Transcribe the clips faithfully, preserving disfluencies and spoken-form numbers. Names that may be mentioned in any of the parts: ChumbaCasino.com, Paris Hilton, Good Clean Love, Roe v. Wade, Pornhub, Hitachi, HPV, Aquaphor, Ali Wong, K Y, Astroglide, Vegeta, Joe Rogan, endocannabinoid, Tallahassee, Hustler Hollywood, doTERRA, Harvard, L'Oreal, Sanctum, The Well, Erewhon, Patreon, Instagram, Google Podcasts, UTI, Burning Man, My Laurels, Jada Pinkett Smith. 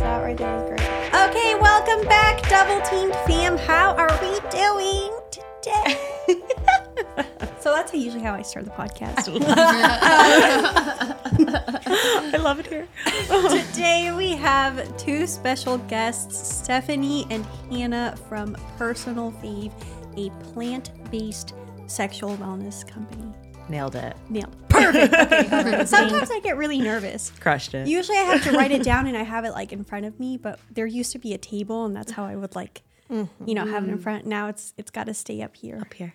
That right there is great. Okay, welcome back, Double Teamed Fam. How are we doing today? So that's usually how I start the podcast. I love it here. Today we have two special guests, Stephanie and Hannah from Personal Fave, a plant-based sexual wellness company. Nailed it. Nailed it. Perfect. Okay. Sometimes I get really nervous. Crushed it. Usually I have to write it down and I have it like in front of me, but there used to be a table and that's how I would like, mm-hmm. you know, have it in front. Now it's it's got to stay up here. Up here.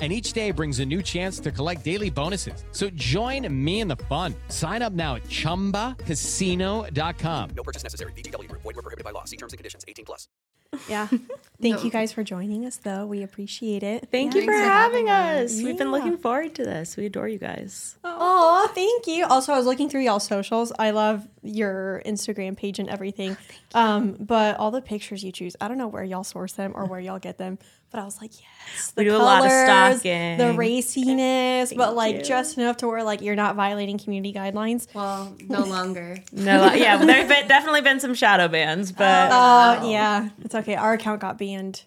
And each day brings a new chance to collect daily bonuses. So join me in the fun. Sign up now at Chumba Casino dot com. No purchase necessary. V G W Group. Void where prohibited by law. See terms and conditions. eighteen plus. Yeah. Thank no. you guys for joining us, though. We appreciate it. Thank yeah. you for having, for having us. us. We've yeah. been looking forward to this. We adore you guys. Oh, thank you. Also, I was looking through y'all's socials. I love your Instagram page and everything. Oh, um, but all the pictures you choose, I don't know where y'all source them or where y'all get them. But I was like, yes, the we do colors, a lot of stocking, the raciness, Thank but like you. just enough to where like you're not violating community guidelines. Well, no longer. no, yeah, there's been, definitely been some shadow bans, but oh, oh. yeah, it's okay. Our account got banned.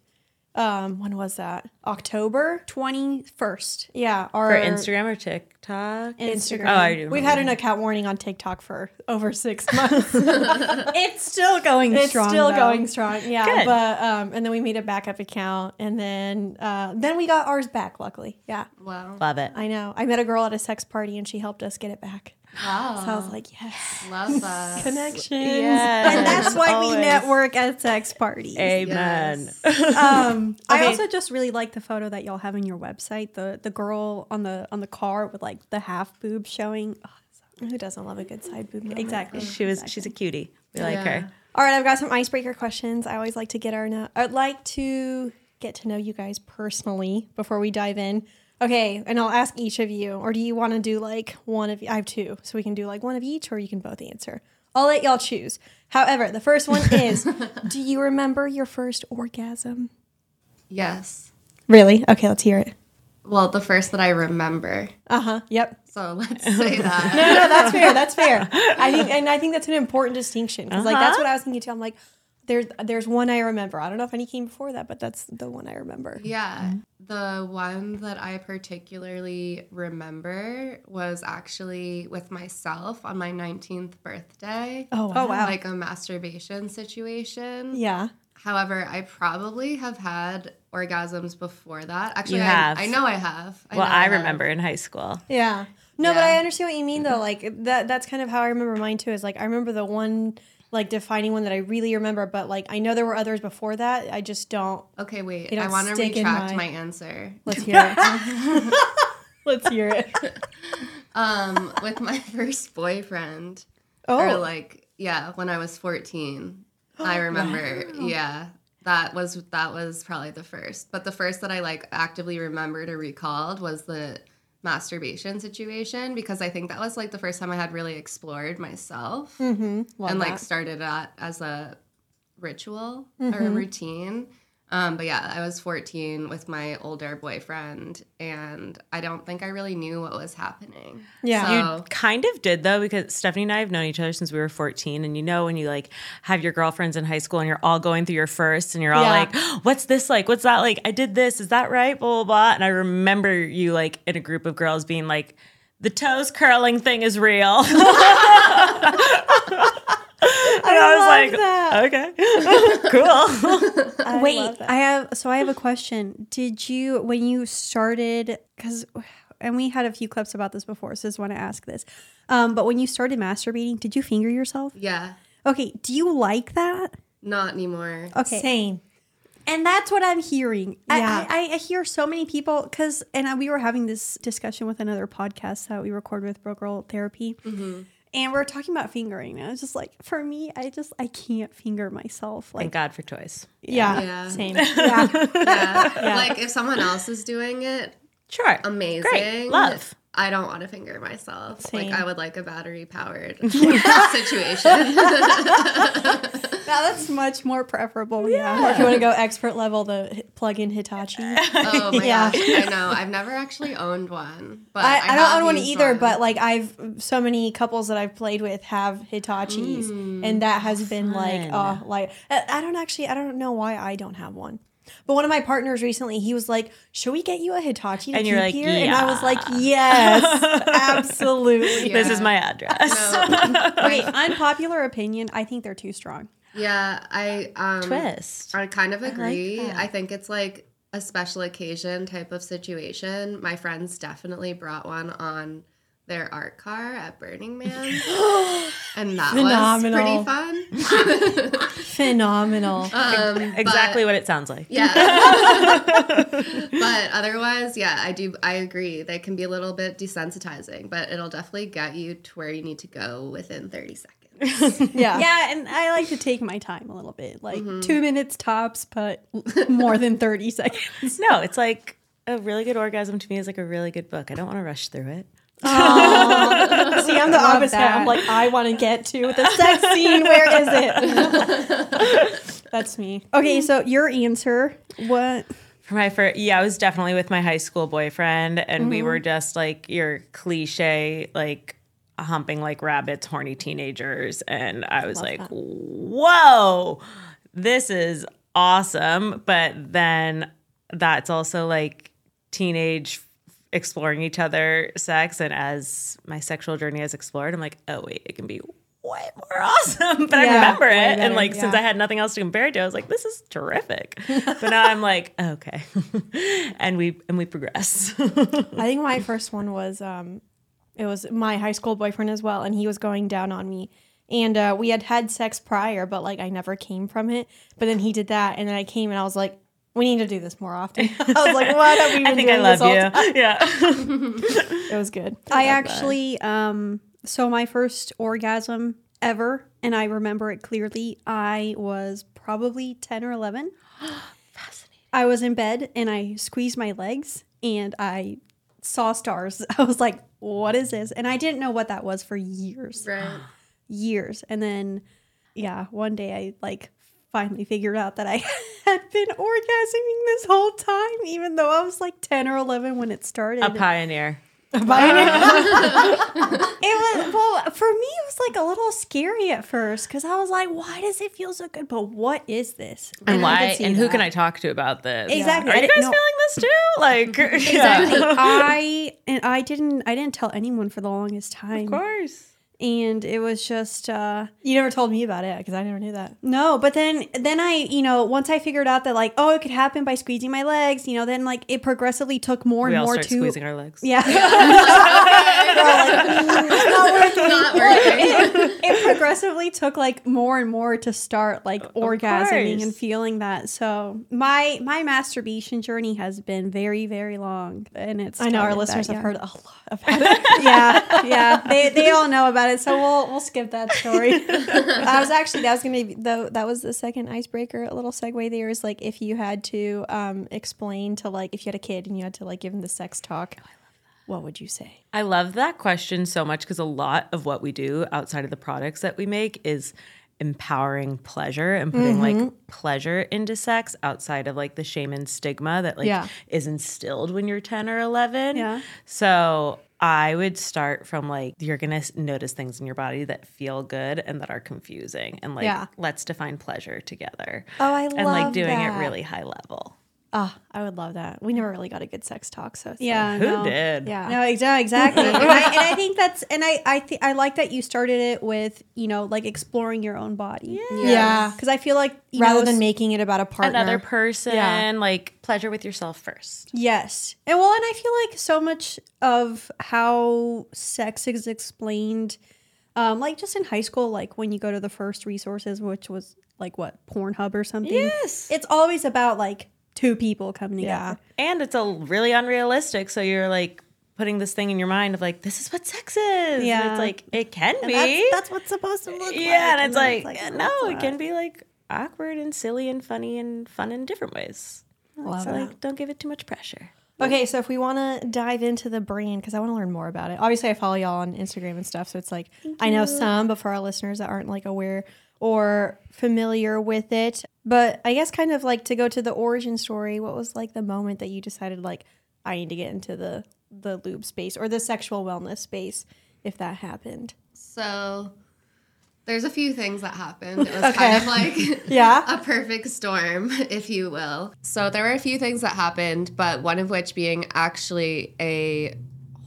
Um, when was that? October twenty-first. Yeah, our for Instagram or TikTok. Instagram. Oh, I do. We've had an account warning on TikTok for over six months. It's still going it's strong. It's still though. going strong. Yeah, Good. but um, and then we made a backup account, and then uh, then we got ours back. Luckily, yeah. Wow. Love it. I know. I met a girl at a sex party, and she helped us get it back. Wow. So I was like, yes. Love that. Connections. Yes. And that's why Always. we network at sex parties. Amen. Yes. Um, okay. I also just really like the photo that y'all have on your website. The the girl on the on the car with like the half boob showing. Oh, who doesn't love a good side boob? Exactly. She was exactly. she's a cutie. We like yeah. her. All right, I've got some icebreaker questions. I always like to get our no- I'd like to get to know you guys personally before we dive in. Okay, and I'll ask each of you, or do you want to do like one of, I have two, so we can do like one of each, or you can both answer. I'll let y'all choose. However, the first one is, do you remember your first orgasm? Yes. Really? Okay, let's hear it. Well, the first that I remember. Uh-huh, yep. So let's say that. No, no, that's fair, that's fair. I think, and I think that's an important distinction, because uh-huh. like that's what I was thinking too. I'm like, There's there's one I remember. I don't know if any came before that, but that's the one I remember. Yeah. The one that I particularly remember was actually with myself on my nineteenth birthday. Oh, wow. Like a masturbation situation. Yeah. However, I probably have had orgasms before that. Actually, you have. I, I know I have. I well, I, I have. remember in high school. Yeah. No, yeah. but I understand what you mean, though. Like, that. that's kind of how I remember mine, too, is, like, I remember the one... like defining one that I really remember, but like I know there were others before that. I just don't. Okay, wait. Don't I want to retract my... my answer. Let's hear it. Let's hear it. Um, with my first boyfriend. Oh. Or like yeah, when I was fourteen, oh, I remember. Wow. Yeah, that was that was probably the first. But the first that I like actively remembered or recalled was the masturbation situation, because I think that was like the first time I had really explored myself mm-hmm. and like that. started at as a ritual mm-hmm. or a routine. Um, but yeah, I was fourteen with my older boyfriend, and I don't think I really knew what was happening. Yeah, so, you kind of did though, because Stephanie and I have known each other since we were fourteen, and you know when you like have your girlfriends in high school and you're all going through your first, and you're all yeah. like, oh, "What's this like? What's that like? I did this. Is that right?" Blah blah blah. And I remember you like in a group of girls being like, "The toes curling thing is real." And I, I was like, that. okay, cool. I Wait, I have, so I have a question. Did you, when you started, because, and we had a few clips about this before, so I just want to ask this. Um, but when you started masturbating, did you finger yourself? Yeah. Okay, do you like that? Not anymore. Okay. Same. And that's what I'm hearing. Yeah. I, I, I hear so many people, because, and I, we were having this discussion with another podcast that we record with, Real Girl Therapy. Mm-hmm. And we're talking about fingering. And I was just like, for me, I just, I can't finger myself. Like, thank God for toys. Yeah. yeah. Same. Yeah. yeah. yeah. Like, if someone else is doing it. Sure. Amazing. Great. Love. I don't want to finger myself. Same. Like, I would like a battery-powered situation. Now that's much more preferable. Yeah. yeah. Or if you want to go expert level, the plug-in Hitachi. Oh, my yeah. gosh. I know. I've never actually owned one. But I, I, I don't own one either, one. But, like, I've... So many couples that I've played with have Hitachis. Mm, and that has been, fun. like... Uh, like I, I don't actually... I don't know why I don't have one. But one of my partners recently, he was like, should we get you a Hitachi to and keep like, here? Yeah. And I was like, yes, absolutely. Yeah. This is my address. No. Wait, unpopular opinion, I think they're too strong. Yeah, I um, Twist. I kind of agree. I, like I think it's like a special occasion type of situation. My friends definitely brought one on their art car at Burning Man. And that Phenomenal. was pretty fun. Phenomenal. Um, exactly but, what it sounds like. Yeah. But otherwise, yeah, I do. I agree. They can be a little bit desensitizing, but it'll definitely get you to where you need to go within thirty seconds. yeah. Yeah, and I like to take my time a little bit. Like mm-hmm. two minutes tops, but more than thirty seconds. No, it's like a really good orgasm to me is like a really good book. I don't want to rush through it. Oh. See, I'm the Love opposite. That. I'm like, I want to get to the sex scene. Where is it? That's me. Okay, so your answer. What? For my first, yeah, I was definitely with my high school boyfriend, and mm-hmm. we were just like your cliche, like humping like rabbits, horny teenagers. And I was Love like, that. whoa, this is awesome. But then that's also like teenage exploring each other sex, and as my sexual journey has explored, I'm like, oh wait, it can be way more awesome. But yeah, I remember it, better, and like yeah. since I had nothing else to compare it to, I was like, this is terrific. But now I'm like, oh, okay, and we and we progress. I think my first one was um, it was my high school boyfriend as well, and he was going down on me, and uh, we had had sex prior, but like I never came from it. But then he did that, and then I came, and I was like, we need to do this more often. I was like, what have we been I think doing I love this you. Time? Yeah. It was good. I, I actually, um, so my first orgasm ever, and I remember it clearly, I was probably ten or eleven. Fascinating. I was in bed, and I squeezed my legs, and I saw stars. I was like, what is this? And I didn't know what that was for years. Right. Years. And then, yeah, one day I, like, finally figured out that I had been orgasming this whole time, even though I was like ten or eleven when it started. A pioneer. A pioneer. It was, well, for me, it was like a little scary at first because I was like, why does it feel so good? But what is this? And, and why? And who that. can I talk to about this? Exactly. Yeah. Are you guys know. feeling this too? Like, exactly. Yeah. I, and I didn't, I didn't tell anyone for the longest time. Of course. And it was just... Uh, you never told me about it because I never knew that. No, but then then I, you know, once I figured out that like, oh, it could happen by squeezing my legs, you know, then like it progressively took more we and more to... We all start squeezing our legs. Yeah. We're like, mm, not working. Not working. It, it progressively took like more and more to start like of orgasming course. and feeling that. So my my masturbation journey has been very, very long. And it's... I know our listeners that, yeah. have heard a lot about it. yeah. Yeah. They, they all know about it. So we'll we'll skip that story. I was actually that was gonna be though that was the second icebreaker. A little segue there is like if you had to um, explain to like if you had a kid and you had to like give him the sex talk, oh, I love that. What would you say? I love that question so much because a lot of what we do outside of the products that we make is empowering pleasure and putting mm-hmm. like pleasure into sex outside of like the shame and stigma that like yeah. is instilled when you're ten or eleven. Yeah. So I would start from like, you're going to notice things in your body that feel good and that are confusing. And like, yeah. let's define pleasure together. Oh, I love that. And like doing that. It really high level. Oh, I would love that. We never really got a good sex talk. So yeah, like, who no. did? Yeah, no, exactly. and, I, and I think that's, and I, I think I like that you started it with, you know, like exploring your own body. Yes. Yeah. Because I feel like rather know, than making it about a partner, another person, yeah. like pleasure with yourself first. Yes. And well, and I feel like so much of how sex is explained, um, like just in high school, like when you go to the first resources, which was like what, Pornhub or something. Yes. It's always about like, two people come together. Yeah. And it's a really unrealistic. So you're like putting this thing in your mind of like, this is what sex is. Yeah. And it's like, it can and be. That's, that's what's supposed to look yeah, like. Yeah. And, and it's like, it's like no, it can be like awkward and silly and funny and fun in different ways. Love so that. Like, don't give it too much pressure. Okay, so if we want to dive into the brand, because I want to learn more about it. Obviously, I follow y'all on Instagram and stuff, so it's like, I know some, but for our listeners that aren't like aware or familiar with it, but I guess kind of like to go to the origin story, what was like the moment that you decided like, I need to get into the, the lube space or the sexual wellness space, if that happened? So there's a few things that happened. It was okay. kind of like yeah. a perfect storm, if you will. So there were a few things that happened, but one of which being actually a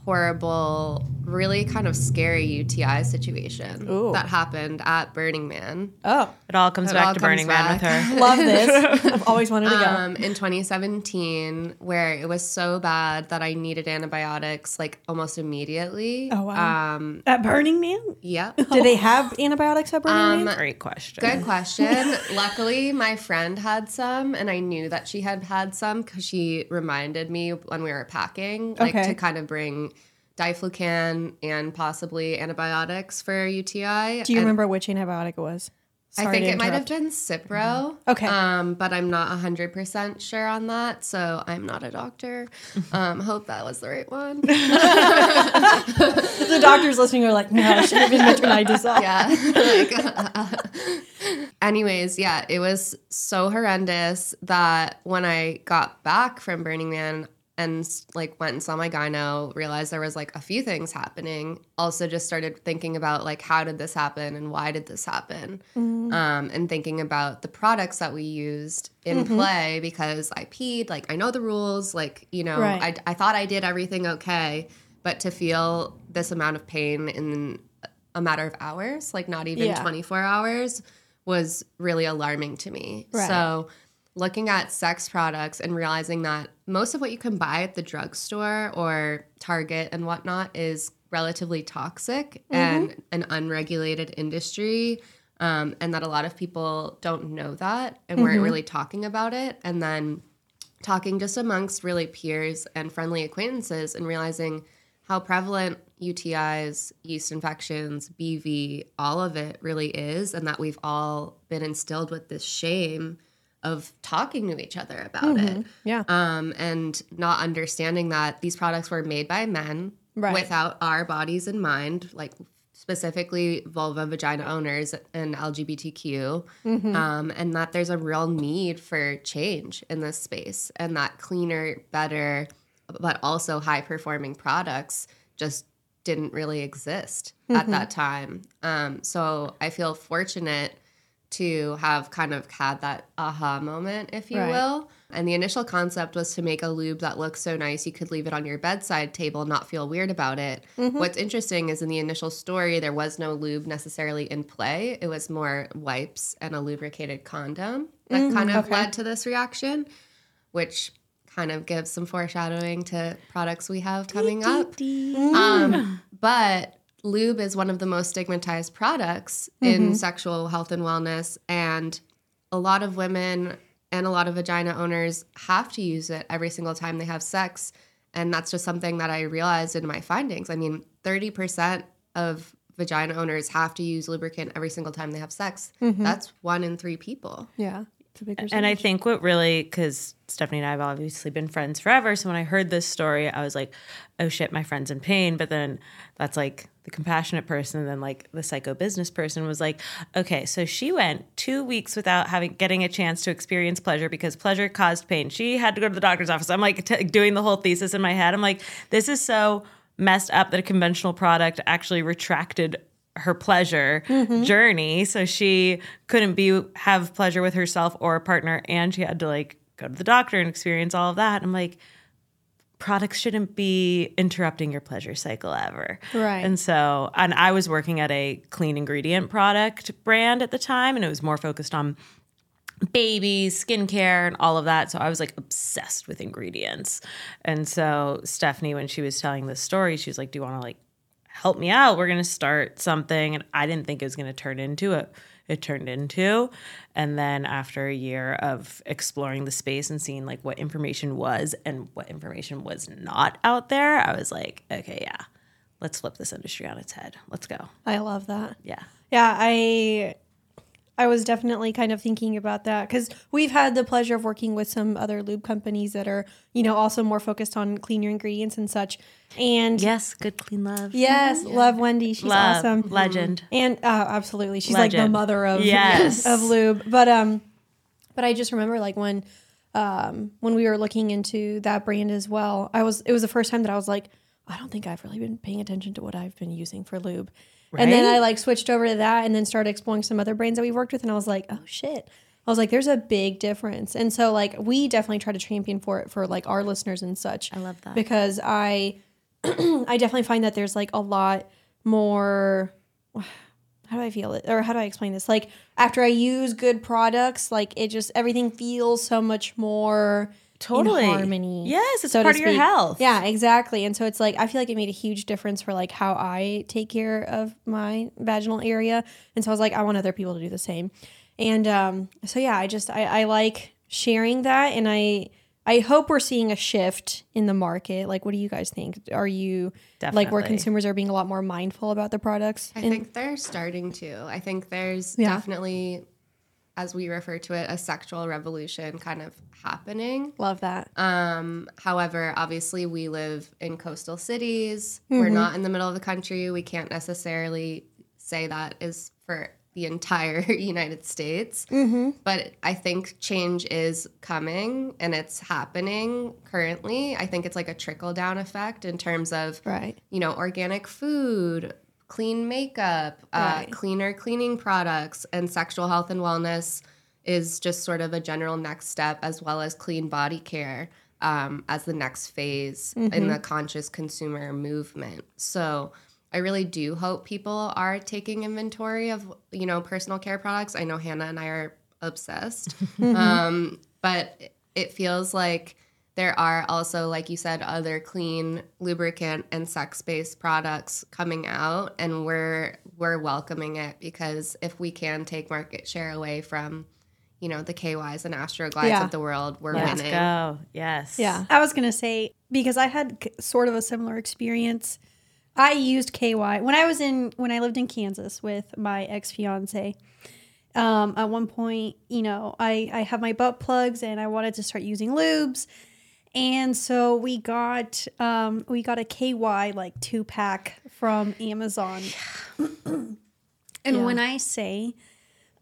horrible, really kind of scary U T I situation Ooh. That happened at Burning Man. Oh. It all comes it back all to comes Burning back. Man with her. Love this. I've always wanted to go. Um, in twenty seventeen, where it was so bad that I needed antibiotics like almost immediately. Oh, wow. Um, at Burning Man? Yeah. Do they have antibiotics at Burning um, Man? Great question. Good question. Luckily, my friend had some, and I knew that she had had some because she reminded me when we were packing, like okay. to kind of bring Diflucan and possibly antibiotics for U T I. Do you and remember which antibiotic it was? Sorry I think it might have been Cipro. Mm-hmm. Okay. Um, but I'm not one hundred percent sure on that, so I'm not a doctor. Um, hope that was the right one. The doctors listening are like, no, I should have been maternitis off. Yeah. Like, uh, uh. Anyways, yeah, it was so horrendous that when I got back from Burning Man, and like went and saw my gyno, realized there was like a few things happening. Also just started thinking about like, how did this happen and why did this happen? Mm-hmm. Um, and thinking about the products that we used in mm-hmm. play because I peed, like I know the rules, like, you know, right. I, I thought I did everything okay, but to feel this amount of pain in a matter of hours, like not even yeah. twenty-four hours was really alarming to me. Right. So looking at sex products and realizing that most of what you can buy at the drugstore or Target and whatnot is relatively toxic mm-hmm. and an unregulated industry, um, and that a lot of people don't know that and mm-hmm. weren't really talking about it. And then talking just amongst really peers and friendly acquaintances and realizing how prevalent U T Is, yeast infections, B V, all of it really is, and that we've all been instilled with this shame of talking to each other about mm-hmm. it. Yeah. Um, and not understanding that these products were made by men right. without our bodies in mind, like specifically vulva vagina owners and L G B T Q, mm-hmm. um, and that there's a real need for change in this space and that cleaner, better, but also high-performing products just didn't really exist mm-hmm. at that time. Um, so I feel fortunate to have kind of had that aha moment, if you right. will. And the initial concept was to make a lube that looks so nice you could leave it on your bedside table and not feel weird about it. Mm-hmm. What's interesting is in the initial story, there was no lube necessarily in play. It was more wipes and a lubricated condom that mm-hmm. kind of okay. led to this reaction, which kind of gives some foreshadowing to products we have coming dee, up. Dee, dee. Um, but lube is one of the most stigmatized products mm-hmm. in sexual health and wellness, and a lot of women and a lot of vagina owners have to use it every single time they have sex, and that's just something that I realized in my findings. I mean, thirty percent of vagina owners have to use lubricant every single time they have sex. Mm-hmm. That's one in three people. Yeah. It's a big percentage. And I think what really, because Stephanie and I have obviously been friends forever, so when I heard this story, I was like, oh shit, my friend's in pain, but then that's like the compassionate person, and then like the psycho business person was like, okay, so she went two weeks without having getting a chance to experience pleasure because pleasure caused pain. She had to go to the doctor's office. I'm like t- doing the whole thesis in my head. I'm like, this is so messed up that a conventional product actually retracted her pleasure mm-hmm. journey. So she couldn't be have pleasure with herself or a partner, and she had to like go to the doctor and experience all of that. I'm like, products shouldn't be interrupting your pleasure cycle ever. Right. And so, and I was working at a clean ingredient product brand at the time, and it was more focused on babies, skincare, and all of that. So I was like obsessed with ingredients. And so Stephanie, when she was telling this story, she was like, do you want to like help me out? We're going to start something. And I didn't think it was going to turn into it. It turned into. And then after a year of exploring the space and seeing like what information was and what information was not out there, I was like, okay, yeah, let's flip this industry on its head. Let's go. I love that. Yeah. Yeah. I, I was definitely kind of thinking about that because we've had the pleasure of working with some other lube companies that are, you know, also more focused on cleaner ingredients and such. And yes, Good Clean Love. Yes, mm-hmm. Love Wendy. She's love, awesome. Legend. And uh, absolutely. She's legend. Like the mother of, yes. of lube. But um, but I just remember like when um, when we were looking into that brand as well, I was it was the first time that I was like, I don't think I've really been paying attention to what I've been using for lube. Right? And then I like switched over to that and then started exploring some other brands that we worked with. And I was like, oh, shit. I was like, there's a big difference. And so like we definitely try to champion for it for like our listeners and such. I love that. Because I I definitely find that there's like a lot more. How do I feel it? Or how do I explain this? Like after I use good products, like it just everything feels so much more. Totally. In harmony. Yes, it's so part of your health. Yeah, exactly. And so it's like I feel like it made a huge difference for like how I take care of my vaginal area. And so I was like, I want other people to do the same. And um, so yeah, I just I, I like sharing that, and I I hope we're seeing a shift in the market. Like, what do you guys think? Are you Definitely. Like where consumers are being a lot more mindful about the products? I and- think they're starting to. I think there's yeah. definitely, as we refer to it, a sexual revolution kind of happening. Love that. Um, however, obviously we live in coastal cities. Mm-hmm. We're not in the middle of the country. We can't necessarily say that is for the entire United States. Mm-hmm. But I think change is coming and it's happening currently. I think it's like a trickle-down effect in terms of, right. you know, organic food, clean makeup, uh, right. cleaner cleaning products, and sexual health and wellness is just sort of a general next step, as well as clean body care um, as the next phase mm-hmm. in the conscious consumer movement. So I really do hope people are taking inventory of, you know, personal care products. I know Hannah and I are obsessed, um, but it feels like there are also, like you said, other clean lubricant and sex-based products coming out, and we're we're welcoming it because if we can take market share away from, you know, the K Ys and Astroglides yeah. of the world, we're Let's winning. Let's go. Yes. Yeah. I was going to say, because I had sort of a similar experience. I used K Y when I was in when I lived in Kansas with my ex-fiance. Um, at one point, you know, I, I had my butt plugs and I wanted to start using lubes. And so we got um, we got a K Y like two pack from Amazon. Yeah. and yeah. when I say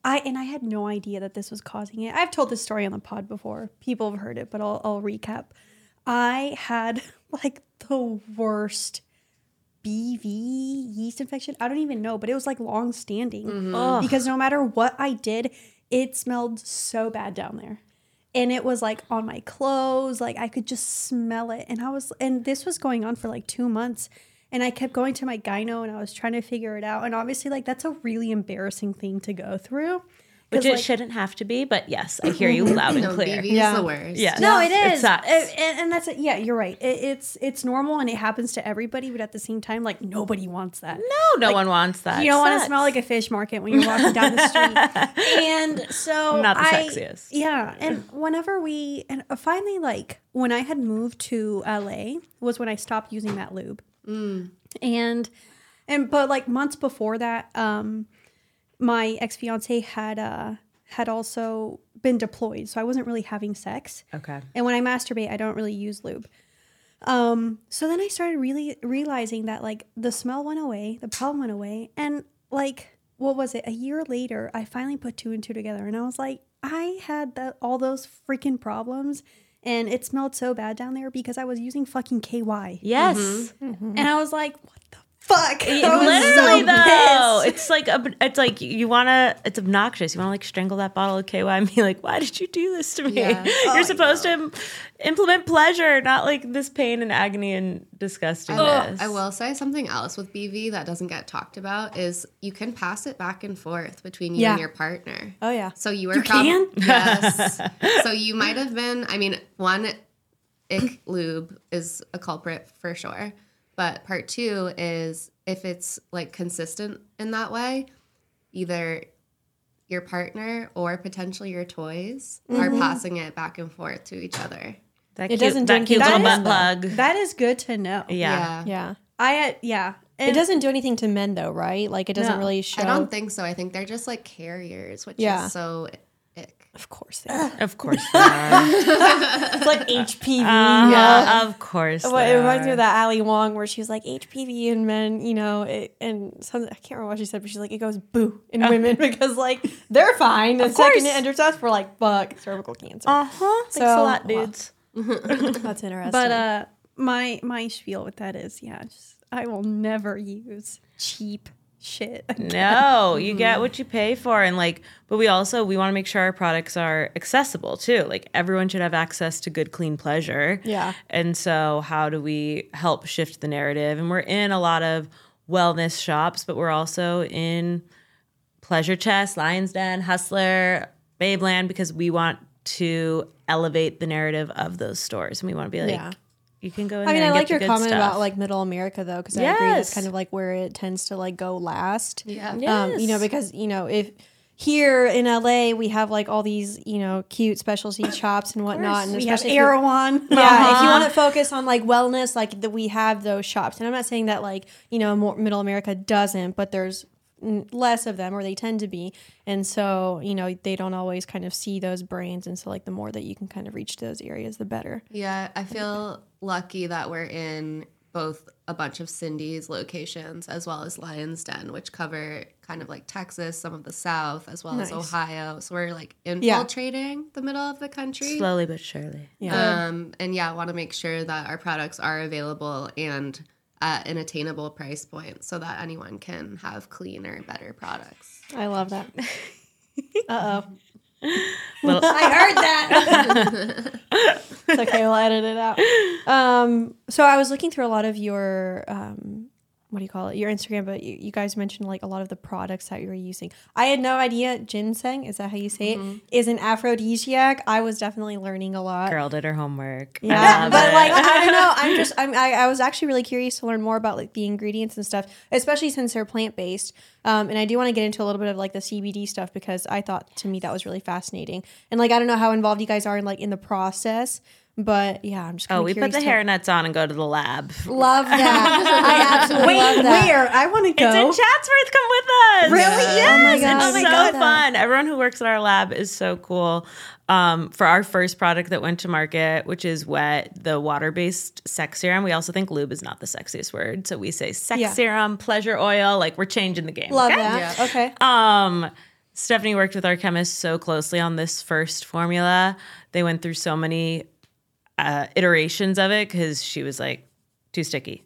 I and I had no idea that this was causing it. I've told this story on the pod before. People have heard it, but I'll I'll recap. I had like the worst B V yeast infection. I don't even know, but it was like long standing mm-hmm. because no matter what I did, it smelled so bad down there. And it was like on my clothes, like I could just smell it. And I was, and this was going on for like two months. And I kept going to my gyno and I was trying to figure it out. And obviously, like, that's a really embarrassing thing to go through. Which it like, shouldn't have to be, but yes, I hear you loud and no, clear. B V's yeah. the worst. Yes. No, it is. It sucks. It, and, and that's it. Yeah, you're right. It, it's it's normal and it happens to everybody, but at the same time, like nobody wants that. No, no like, one wants that. You don't want to smell like a fish market when you're walking down the street. And so not the I, sexiest. Yeah, and whenever we and finally, like when I had moved to L A, was when I stopped using that lube. Mm. And and but like months before that, um. my ex-fiance had uh, had also been deployed, so I wasn't really having sex. Okay. And when I masturbate, I don't really use lube. Um. So then I started really realizing that, like, the smell went away, the problem went away, and, like, what was it? A year later, I finally put two and two together, and I was like, I had the, all those freaking problems, and it smelled so bad down there because I was using fucking K Y. Yes. Mm-hmm. Mm-hmm. And I was like, what the fuck. It, literally so though. Pissed. It's like it's like you want to it's obnoxious. You want to like strangle that bottle of K Y and be like, "Why did you do this to me?" Yeah. You're oh, supposed to implement pleasure, not like this pain and agony and disgustingness. I, I will say something else with B V that doesn't get talked about is you can pass it back and forth between you yeah. and your partner. Oh yeah. So you were You prob- can? Yes. So you might have been, I mean, one ick lube is a culprit for sure. But part two is if it's, like, consistent in that way, either your partner or potentially your toys mm-hmm. are passing it back and forth to each other. That it cute, doesn't that cute that little butt plug. That is good to know. Yeah. Yeah. yeah. I, yeah. And it doesn't do anything to men, though, right? Like, it doesn't no, really show. I don't think so. I think they're just, like, carriers, which yeah. is so ick. Of course they are. Of course they are. It's like H P V. Uh, yeah, of course well, It reminds are. me of that Ali Wong where she was like, H P V in men, you know, it, and some, I can't remember what she said, but she's like, it goes boo in women because, like, they're fine. The of second course. it enters us, we're like, fuck, cervical cancer. Uh-huh. So, thanks a lot, dudes. Wow. That's interesting. But uh, my, my spiel with that is, yeah, just. I will never use cheap shit again. No, you get what you pay for. And like, but we also, we want to make sure our products are accessible too. Like everyone should have access to good, clean pleasure. Yeah. And so how do we help shift the narrative? And we're in a lot of wellness shops, but we're also in Pleasure Chest, Lion's Den, Hustler, Babeland, because we want to elevate the narrative of those stores. And we want to be like, yeah. You can go in I mean, there and I like your comment stuff. About like Middle America though, because yes. I agree that's kind of like where it tends to like go last. Yeah, yes. um, you know, because you know if here in L A we have like all these you know cute specialty shops and whatnot, and we have Erewhon. Yeah, uh-huh. If you want to focus on like wellness, like the, we have those shops, and I'm not saying that like you know more Middle America doesn't, but there's less of them, or they tend to be, and so you know they don't always kind of see those brands, and so like the more that you can kind of reach those areas, the better. Yeah, I feel. Lucky that we're in both a bunch of Cindy's locations as well as Lion's Den, which cover kind of like Texas, some of the South, as well nice. as Ohio. So we're like infiltrating yeah. the middle of the country. Slowly but surely. Yeah. Um, and yeah, I want to make sure that our products are available and at an attainable price point so that anyone can have cleaner, better products. I love that. Uh-oh. Well, I heard that. It's okay, we'll edit it out. Um, so I was looking through a lot of your, um, what do you call it, your Instagram, but you, you guys mentioned like a lot of the products that you were using. I had no idea ginseng, is that how you say mm-hmm. it, is an aphrodisiac. I was definitely learning a lot. Girl did her homework. Yeah, but it. like, I don't know, I'm just, I'm, I, I was actually really curious to learn more about like the ingredients and stuff, especially since they're plant-based. Um, and I do want to get into a little bit of like the C B D stuff because I thought to me that was really fascinating. And like, I don't know how involved you guys are in like in the process, but yeah, I'm just kind of curious. Oh, we put the to... hair nuts on and go to the lab. Love that. I absolutely Wait, love that. Wait, where? I want to go. It's in Chatsworth. Come with us. Really? Yes. Oh my God. It's oh my so God. fun. Everyone who works at our lab is so cool. Um, for our first product that went to market, which is Wet, the water-based sex serum. We also think lube is not the sexiest word. So we say sex yeah. serum, pleasure oil. Like we're changing the game. Love okay? that. Yeah. Okay. Um, Stephanie worked with our chemist so closely on this first formula. They went through so many uh, iterations of it because she was like, too sticky,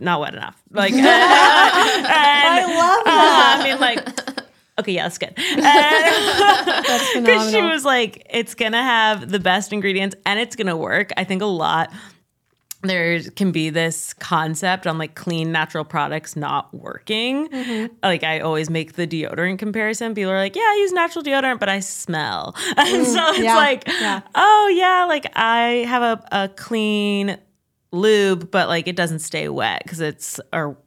not wet enough. Like, and, uh, and, I love that. Uh, I mean, like... Okay, yeah, that's good. Because she was like, it's going to have the best ingredients and it's going to work. I think a lot there can be this concept on like clean natural products not working. Mm-hmm. Like I always make the deodorant comparison. People are like, yeah, I use natural deodorant, but I smell. And mm, so it's yeah, like, yeah. oh yeah, like I have a, a clean lube, but like it doesn't stay wet because it's – or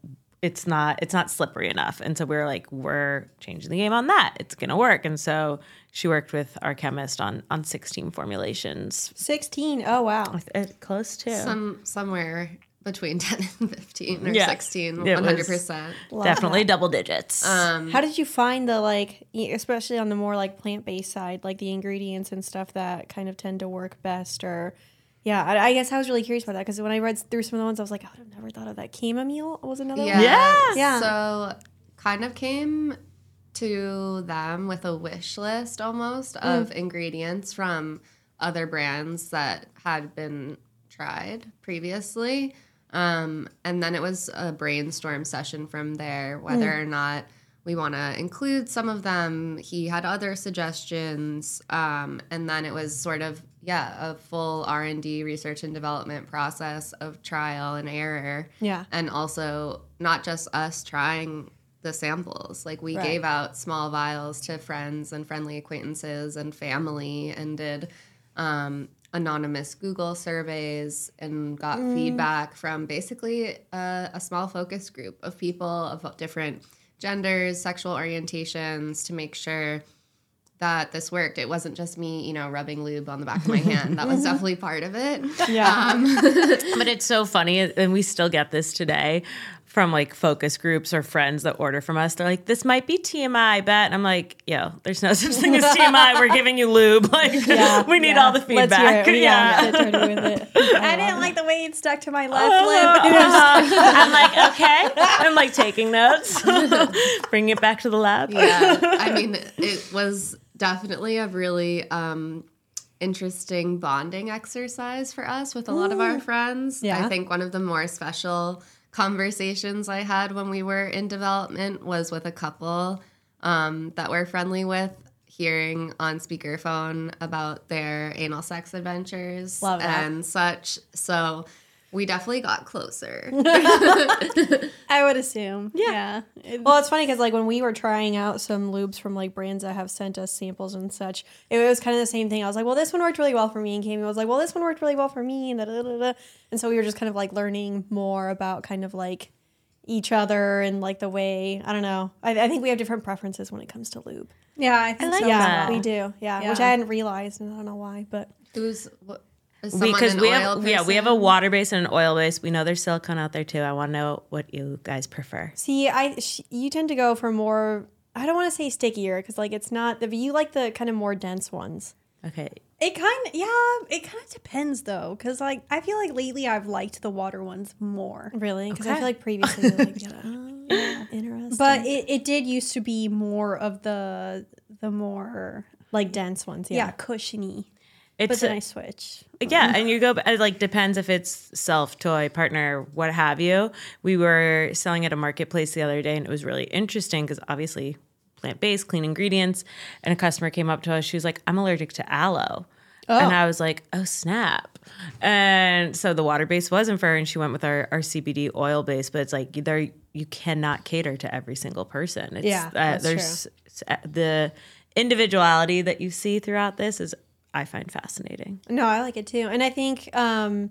It's not it's not slippery enough. And so we were like, we're changing the game on that. It's going to work. And so she worked with our chemist on on sixteen formulations. sixteen Oh, wow. Close to. Some Somewhere between ten and fifteen or yeah. sixteen, one hundred percent. Definitely double digits. Um, How did you find the like, especially on the more like plant-based side, like the ingredients and stuff that kind of tend to work best or... Yeah, I, I guess I was really curious about that because when I read through some of the ones, I was like, I would have never thought of that. Chamomile was another yeah. one? Yes. Yeah. So kind of came to them with a wish list almost mm. of ingredients from other brands that had been tried previously. Um, and then it was a brainstorm session from there, whether mm. or not we want to include some of them. He had other suggestions. Um, and then it was sort of, yeah, a full R and D, research and development process of trial and error. Yeah. And also not just us trying the samples. Like we right. gave out small vials to friends and friendly acquaintances and family and did um, anonymous Google surveys and got mm. feedback from basically a, a small focus group of people of different genders, sexual orientations to make sure that this worked. It wasn't just me, you know, rubbing lube on the back of my hand. That was definitely part of it. Yeah. Um, but it's so funny, and we still get this today from like focus groups or friends that order from us. They're like, this might be T M I, bet. And I'm like, yo, there's no such thing as T M I. We're giving you lube. Like, yeah, we need yeah. all the feedback. Let's hear it. Yeah. yeah. Get dirty with it. I didn't like the way you'd stuck to my left oh, lip. Uh-huh. I'm like, okay. I'm like taking notes. Bring it back to the lab. Yeah. I mean, it was definitely a really um, interesting bonding exercise for us with a lot of our friends. Yeah. I think one of the more special conversations I had when we were in development was with a couple um, that we're friendly with, hearing on speakerphone about their anal sex adventures Love and such. So we definitely got closer. I would assume. Yeah. yeah. Well, it's funny because like when we were trying out some lubes from like brands that have sent us samples and such, it was kind of the same thing. I was like, well, this one worked really well for me. And Cami was like, well, this one worked really well for me. And da, da, da, da. And so we were just kind of like learning more about kind of like each other and like the way, I don't know. I, I think we have different preferences when it comes to lube. Yeah, I think I like so. Yeah, we do. Yeah, yeah, which I hadn't realized and I don't know why, but. Who's, what? Because we have person? yeah we have a water base and an oil base. We know there's silicone out there too. I want to know what you guys prefer. See, I sh- you tend to go for more. I don't want to say stickier because like it's not. The, you like the kind of more dense ones. Okay. It kind of yeah. It kind of depends though, because like I feel like lately I've liked the water ones more. Really? Because okay. I feel like previously, like, oh, yeah, interesting. But it, it did used to be more of the the more like dense ones. Yeah, yeah cushiony. It's but then a, I switch. Yeah, and you go, it like depends if it's self, toy, partner, what have you. We were selling at a marketplace the other day, and it was really interesting because obviously plant-based, clean ingredients, and a customer came up to us. She was like, I'm allergic to aloe. Oh. And I was like, oh, snap. And so the water base wasn't for her, and she went with our, our C B D oil base. But it's like there you cannot cater to every single person. It's, yeah, that's uh, there's true. The individuality that you see throughout this is I find fascinating. No, I like it too. And I think, um,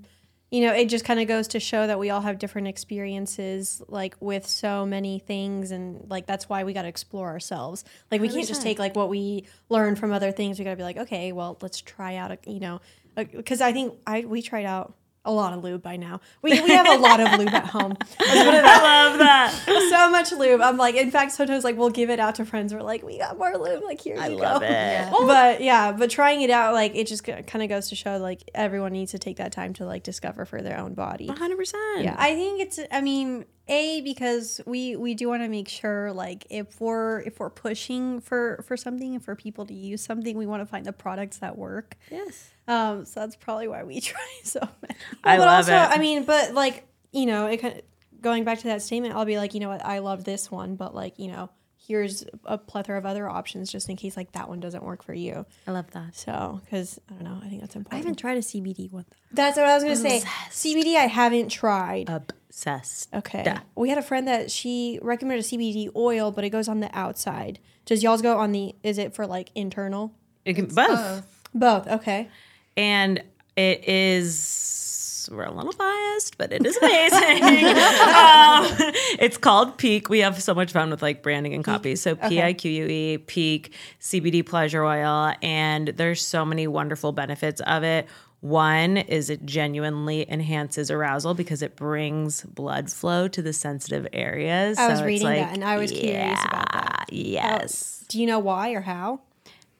you know, it just kind of goes to show that we all have different experiences, like with so many things. And like, that's why we got to explore ourselves. Like we can't just take like what we learn from other things. We got to be like, okay, well, let's try out, a, you know, because I think I we tried out a lot of lube by now. We we have a lot of lube at home. I love that. So much lube. I'm like, in fact, sometimes like we'll give it out to friends. We're like, we got more lube. Like, here you go. I love it. Yeah. But yeah, but trying it out, like it just kind of goes to show like everyone needs to take that time to like discover for their own body. one hundred percent. Yeah. I think it's, I mean, A, because we, we do want to make sure like if we're if we're pushing for, for something and for people to use something, we want to find the products that work. Yes. Um, so that's probably why we try so many. I but love also, it. I mean, but like, you know, it kind of, going back to that statement, I'll be like, you know what, I love this one, but like, you know, here's a plethora of other options just in case like that one doesn't work for you. I love that. So, because I don't know, I think that's important. I haven't tried a C B D one though. That's what I was going to say. C B D I haven't tried. Obsessed. Okay. Duh. We had a friend that she recommended a C B D oil, but it goes on the outside. Does y'all's go on the, is it for like internal? It can, both. both. Both, okay. And it is, we're a little biased, but it is amazing. um, it's called Pique. We have so much fun with like branding and copy. So okay. P I Q U E, Pique, C B D pleasure oil. And there's so many wonderful benefits of it. One is it genuinely enhances arousal because it brings blood flow to the sensitive areas. I so was reading like, that and I was yeah, curious about that. Yes. Oh, do you know why or how?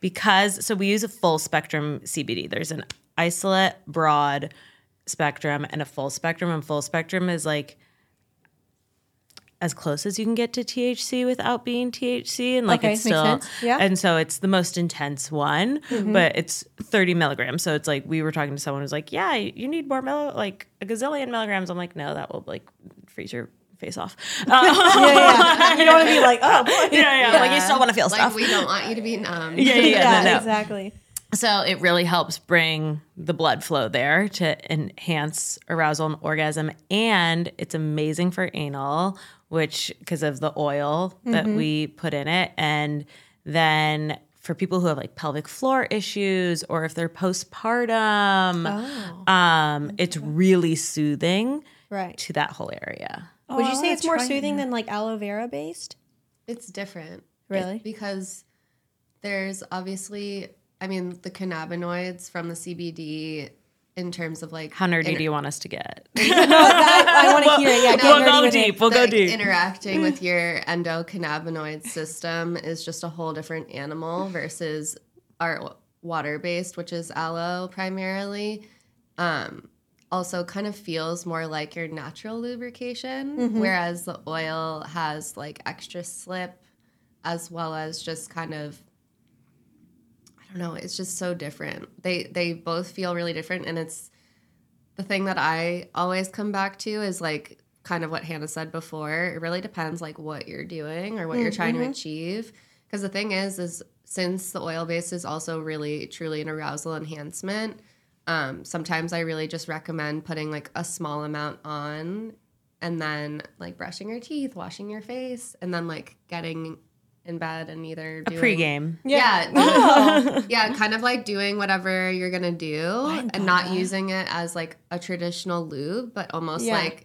Because, so we use a full spectrum C B D. There's an isolate, broad spectrum, and a full spectrum. And full spectrum is like as close as you can get to T H C without being T H C. And like okay, it's still, makes sense. Yeah. And so it's the most intense one, mm-hmm. but it's thirty milligrams. So it's like we were talking to someone who's like, yeah, you need more, mill- like a gazillion milligrams. I'm like, no, that will like freeze your face off. Um, yeah, yeah. You don't want to be like, oh, boy. Yeah, yeah, yeah. Like you still want to feel like stuff. We don't want you to be numb. Yeah, yeah, yeah, yeah no, no. Exactly. So it really helps bring the blood flow there to enhance arousal and orgasm, and it's amazing for anal, which because of the oil that mm-hmm. we put in it, and then for people who have like pelvic floor issues or if they're postpartum, oh. um, it's really soothing right. to that whole area. Oh, would you say it's more soothing that. than like aloe vera based? It's different. Really? It's because there's obviously, I mean, the cannabinoids from the C B D in terms of like... How nerdy inter- do you want us to get? no, that, I want to well, hear it. Yeah, we'll go deep. It, we'll go like, deep. Interacting with your endocannabinoid system is just a whole different animal versus our water-based, which is aloe primarily. Um, also kind of feels more like your natural lubrication, mm-hmm. whereas the oil has like extra slip as well as just kind of... I don't know. It's just so different. They they both feel really different, and it's the thing that I always come back to is like kind of what Hannah said before. It really depends like what you're doing or what mm-hmm. you're trying to achieve. Because the thing is, is since the oil base is also really truly an arousal enhancement, um, sometimes I really just recommend putting like a small amount on, and then like brushing your teeth, washing your face, and then like getting in bed and either doing... A pregame. Yeah. Yeah, oh. yeah, kind of like doing whatever you're going to do and not using it as like a traditional lube, but almost yeah. like...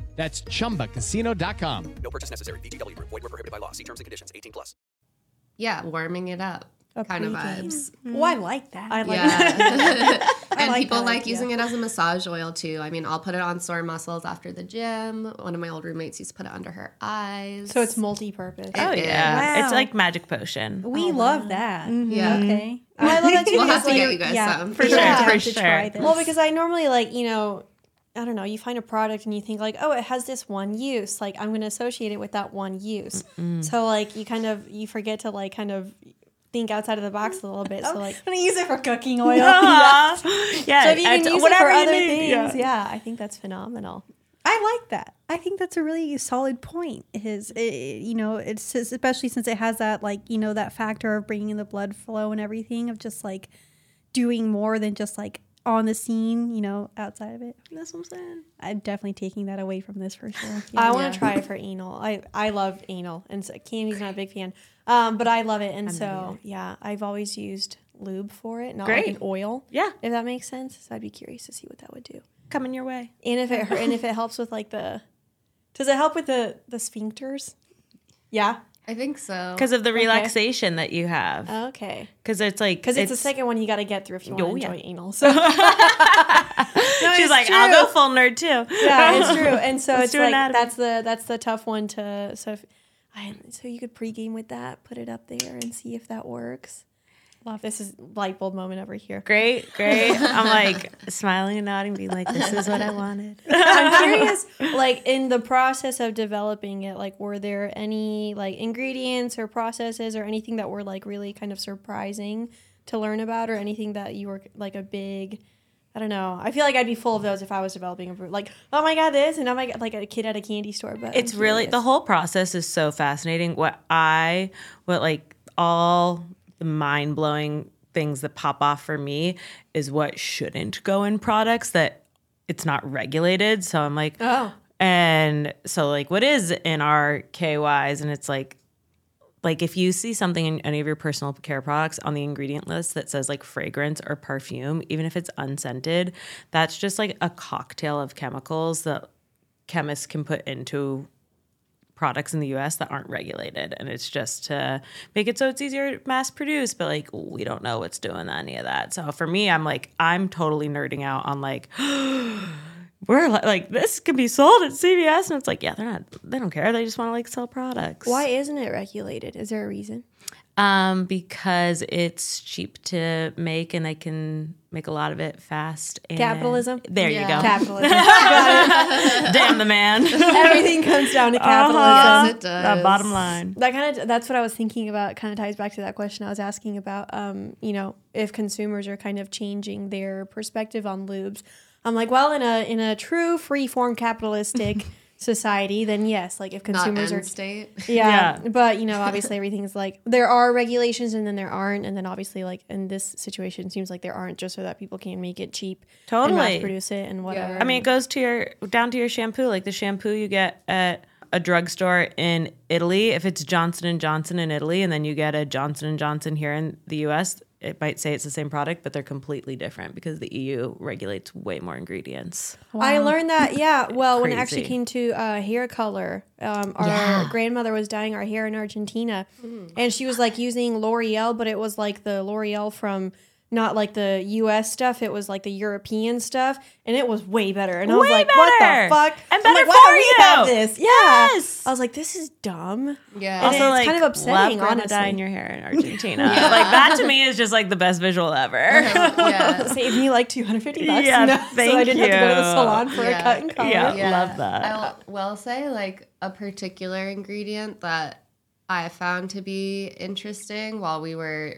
That's chumba casino dot com. No purchase necessary. V G W Group. Void where prohibited by law. See terms and conditions. eighteen plus. Yeah, warming it up a kind of vibes. Mm. Oh, I like that. I like yeah. that. I and like people that like idea. Using it as a massage oil, too. I mean, I'll put it on sore muscles after the gym. One of my old roommates used to put it under her eyes. So it's multi-purpose. It oh, is. Yeah. Wow. It's like magic potion. We oh, love wow. that. Mm-hmm. Yeah. Okay. Well, I love that, too. We'll have to like, get you guys yeah, some. For sure. Yeah. For sure. Well, because I normally, like, you know... I don't know, you find a product and you think like, oh, it has this one use. Like I'm going to associate it with that one use. Mm-mm. So like you kind of, you forget to like kind of think outside of the box a little bit. So like, I'm going to use it for cooking oil. yeah. yeah. So if you can use it for other need. things. Yeah. yeah. I think that's phenomenal. I like that. I think that's a really solid point. Is it, you know, it's especially since it has that like, you know, that factor of bringing in the blood flow and everything of just like doing more than just like, on the scene, you know, outside of it. That's what I'm saying. I'm definitely taking that away from this for sure. Yeah. I want to yeah. try it for anal. I, I love anal. And so Candy's not a big fan. Um, but I love it. And I'm so, yeah, I've always used lube for it, not Great. like an oil. Yeah. If that makes sense. So I'd be curious to see what that would do. Coming your way. And if it and if it helps with like the, does it help with the, the sphincters? Yeah. I think so. Because of the relaxation okay. that you have. Okay. Because it's like... Because it's, it's the second one you got to get through if you want oh, to enjoy yeah. anal. So. no, She's like, true. I'll go full nerd too. Yeah, it's true. And so Let's it's like, anatomy. that's the that's the tough one to... So if, I, so you could pregame with that, put it up there and see if that works. Love this is light bulb moment over here. Great, great. I'm like smiling and nodding, being like, this is what I wanted. I'm curious, like in the process of developing it, like were there any like ingredients or processes or anything that were like really kind of surprising to learn about or anything that you were like a big, I don't know. I feel like I'd be full of those if I was developing a brew. Like, oh my God, this and oh my God, like a kid at a candy store. But it's really, the whole process is so fascinating. What I, what like all... The mind-blowing things that pop off for me is what shouldn't go in products that it's not regulated. So I'm like, oh. And so like what is in our K Ys? And it's like, like if you see something in any of your personal care products on the ingredient list that says like fragrance or perfume, even if it's unscented, that's just like a cocktail of chemicals that chemists can put into products in the U S that aren't regulated, and it's just to make it so it's easier to mass produce, but like we don't know what's doing any of that. So for me, I'm like, I'm totally nerding out on like we're like this can be sold at C V S, and it's like, yeah, they're not, they don't care, they just want to like sell products. Why isn't it regulated? Is there a reason? Um, because it's cheap to make, and they can make a lot of it fast. And capitalism. There yeah. you go. Capitalism. Damn the man. Everything comes down to capitalism. Uh-huh. Yes, it does. The bottom line. That kind of that's what I was thinking about. It kind of ties back to that question I was asking about. Um, you know, if consumers are kind of changing their perspective on lubes, I'm like, well, in a in a true free form capitalistic society, then yes, like if consumers Not end are state. Yeah, yeah. But you know, obviously everything's like there are regulations and then there aren't, and then obviously like in this situation it seems like there aren't, just so that people can make it cheap. Totally. And mass produce it and whatever. Yeah. I mean, it goes to your down to your shampoo, like the shampoo you get at a drugstore in Italy, if it's Johnson and Johnson in Italy and then you get a Johnson and Johnson here in the U S, it might say it's the same product, but they're completely different because the E U regulates way more ingredients. Wow. I learned that, yeah. Well, when it actually came to uh, hair color, um, our yeah. grandmother was dyeing our hair in Argentina, mm. and she was like using L'Oreal, but it was like the L'Oreal from not like the U S stuff. It was like the European stuff, and it was way better. And I was way like, better. What the fuck? And better like, for wow, you. We have this. Yeah. Yes. I was like, this is dumb. Yeah. Also, it's like, kind of upsetting, honestly. Dyeing your hair in Argentina. Yeah. Like, that to me is just like the best visual ever. Yeah. Saved me like two hundred fifty bucks. Yeah, no, thank so I didn't you. Have to go to the salon for yeah. a cut and color. Yeah. yeah. Love that. I will say like a particular ingredient that I found to be interesting while we were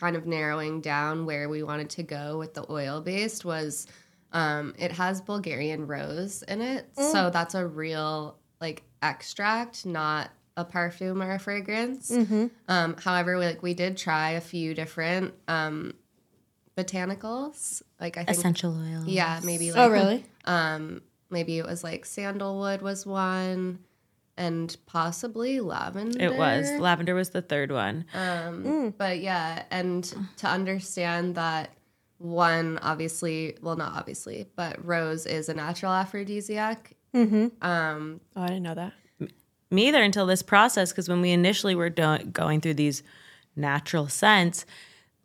kind of narrowing down where we wanted to go with the oil-based was um, it has Bulgarian rose in it. Mm. So that's a real, like, extract, not a perfume or a fragrance. Mm-hmm. Um, however, we, like, we did try a few different um, botanicals. Like, I think... Essential oils. Yeah, maybe, like... Oh, really? Um, maybe it was, like, sandalwood was one... And possibly lavender. It was. Lavender was the third one. Um, mm. But yeah, and to understand that one obviously, well, not obviously, but rose is a natural aphrodisiac. Mm-hmm. Um, oh, I didn't know that. Me either until this process, because when we initially were do- going through these natural scents,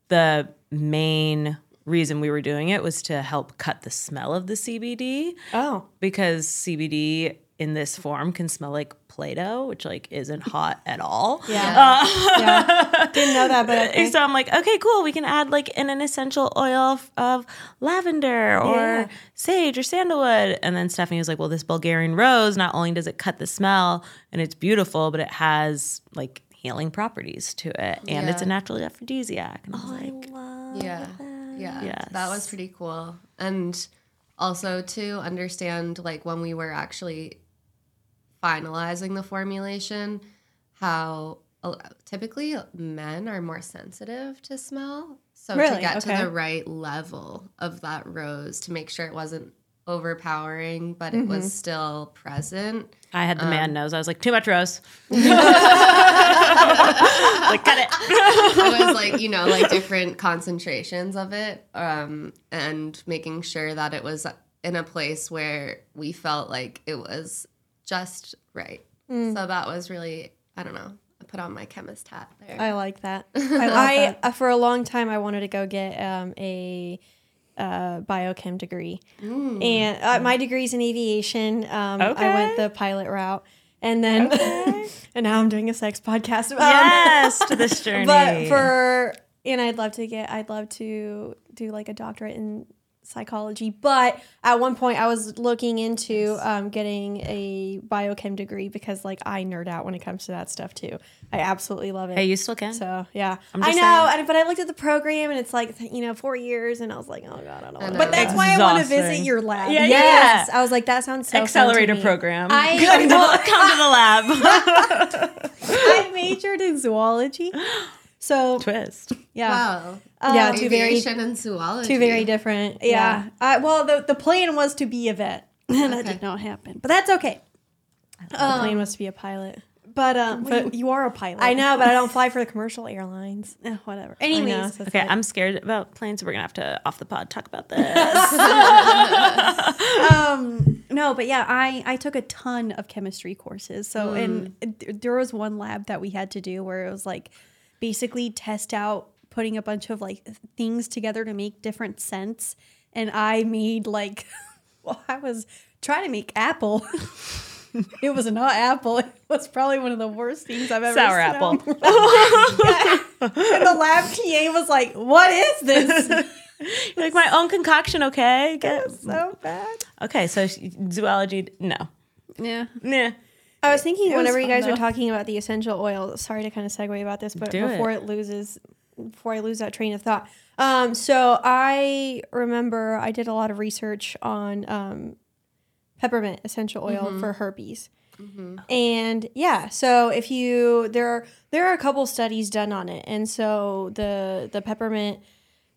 the main reason we were doing it was to help cut the smell of the C B D. Oh. Because C B D... in this form can smell like Play-Doh, which like isn't hot at all. Yeah, uh, yeah. Didn't know that, but okay. So I'm like, okay, cool. We can add like in an essential oil f- of lavender or yeah. sage or sandalwood. And then Stephanie was like, well, this Bulgarian rose, not only does it cut the smell and it's beautiful, but it has like healing properties to it, and yeah. it's a natural aphrodisiac. And oh, I was like, I love yeah, that. yeah, yes. That was pretty cool. And also to understand like when we were actually finalizing the formulation, how uh, typically men are more sensitive to smell. So really? To get okay. to the right level of that rose to make sure it wasn't overpowering, but mm-hmm. it was still present. I had the um, man nose. I was like, too much rose. Like, cut it. It was like, you know, like different concentrations of it, um, and making sure that it was in a place where we felt like it was just right. Mm. So that was really, I don't know, I put on my chemist hat there. I like that. I, like I that. For a long time I wanted to go get um, a uh, biochem degree. Mm. And uh, my degree's in aviation. Um, okay. I went the pilot route. And then, okay. and now I'm doing a sex podcast. Um, yes, to this journey. But for, and I'd love to get, I'd love to do like a doctorate in psychology, but at one point I was looking into um getting a biochem degree because like I nerd out when it comes to that stuff too. I absolutely love it. Hey, you still can. So yeah, I'm just I know. And, but I looked at the program and it's like, you know, four years, and I was like, oh god, I don't. Want to But that's why I want to visit your lab. Yeah, yeah, yes, yeah. I was like, that sounds so accelerator fun to me. Program. I come, well, to, come to the lab. I majored in zoology. So twist. Yeah. Wow. Um, yeah, two aviation very, and zoology. Two very different. Yeah. yeah. I, well, the the plan was to be a vet, and okay. that did not happen. But that's okay. Um, the plan was to be a pilot. But um, but you, you are a pilot. I know, but I don't fly for the commercial airlines. Eh, whatever. Anyways, know, so okay. Like, I'm scared about planes. So we're gonna have to off the pod talk about this. um, no, but yeah, I I took a ton of chemistry courses. So mm. and th- there was one lab that we had to do where it was like, basically test out putting a bunch of like things together to make different scents. And I made like, well, I was trying to make apple. It was not apple. It was probably one of the worst things I've ever seen. Sour apple. And the lab T A was like, what is this? Like my own concoction, okay? Get so bad. Okay, so zoology, no. Yeah. Yeah. I was thinking it whenever was you guys though. Were talking about the essential oil, sorry to kind of segue about this, but Do before it. it loses, before I lose that train of thought. Um, so I remember I did a lot of research on um, peppermint essential oil mm-hmm. for herpes. Mm-hmm. And yeah, so if you there are there are a couple studies done on it, and so the the peppermint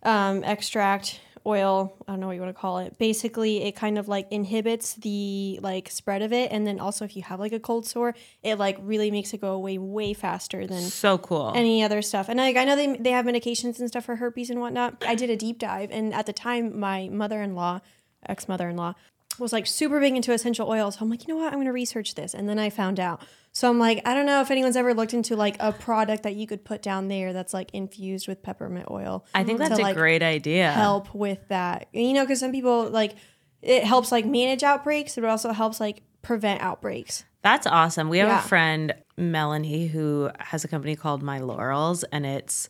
um, extract oil, I don't know what you want to call it. Basically, it kind of like inhibits the like spread of it, and then also if you have like a cold sore, it like really makes it go away way faster than so cool any other stuff. And like I know they they have medications and stuff for herpes and whatnot. I did a deep dive, and at the time, my mother-in-law, ex-mother-in-law, was like super big into essential oils. So I'm like, you know what? I'm going to research this. And then I found out. So I'm like, I don't know if anyone's ever looked into like a product that you could put down there that's like infused with peppermint oil. I think that's to, a like, great idea. Help with that. You know, because some people like it helps like manage outbreaks, but it also helps like prevent outbreaks. That's awesome. We have yeah. a friend, Melanie, who has a company called My Laurels, and it's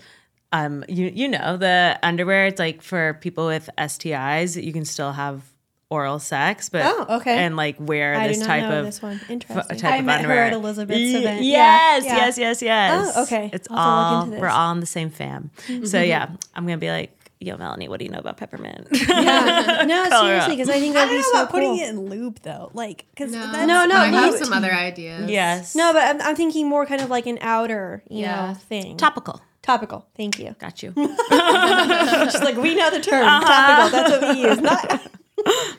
um you you know the underwear. It's like for people with S T Is, you can still have oral sex, but oh, okay. and like wear I this do not type know of this one. Interesting. F- type I of met underwear. Her at Elizabeth's y- event. Yes, yeah. yes, yes, yes. Oh, okay. It's I'll all look into this. We're all in the same fam. Mm-hmm. So yeah, I'm gonna be like, yo, Melanie, what do you know about peppermint? Yeah. No, seriously, because I think that'd I don't be know so about cool. Putting it in lube though, like because no, that's, no, no. I have some other ideas. Yes. No, but I'm, I'm thinking more kind of like an outer, you yeah. know, thing. Topical. Topical. Thank you. Got you. She's like, we know the term uh-huh. topical. That's what we use. Not.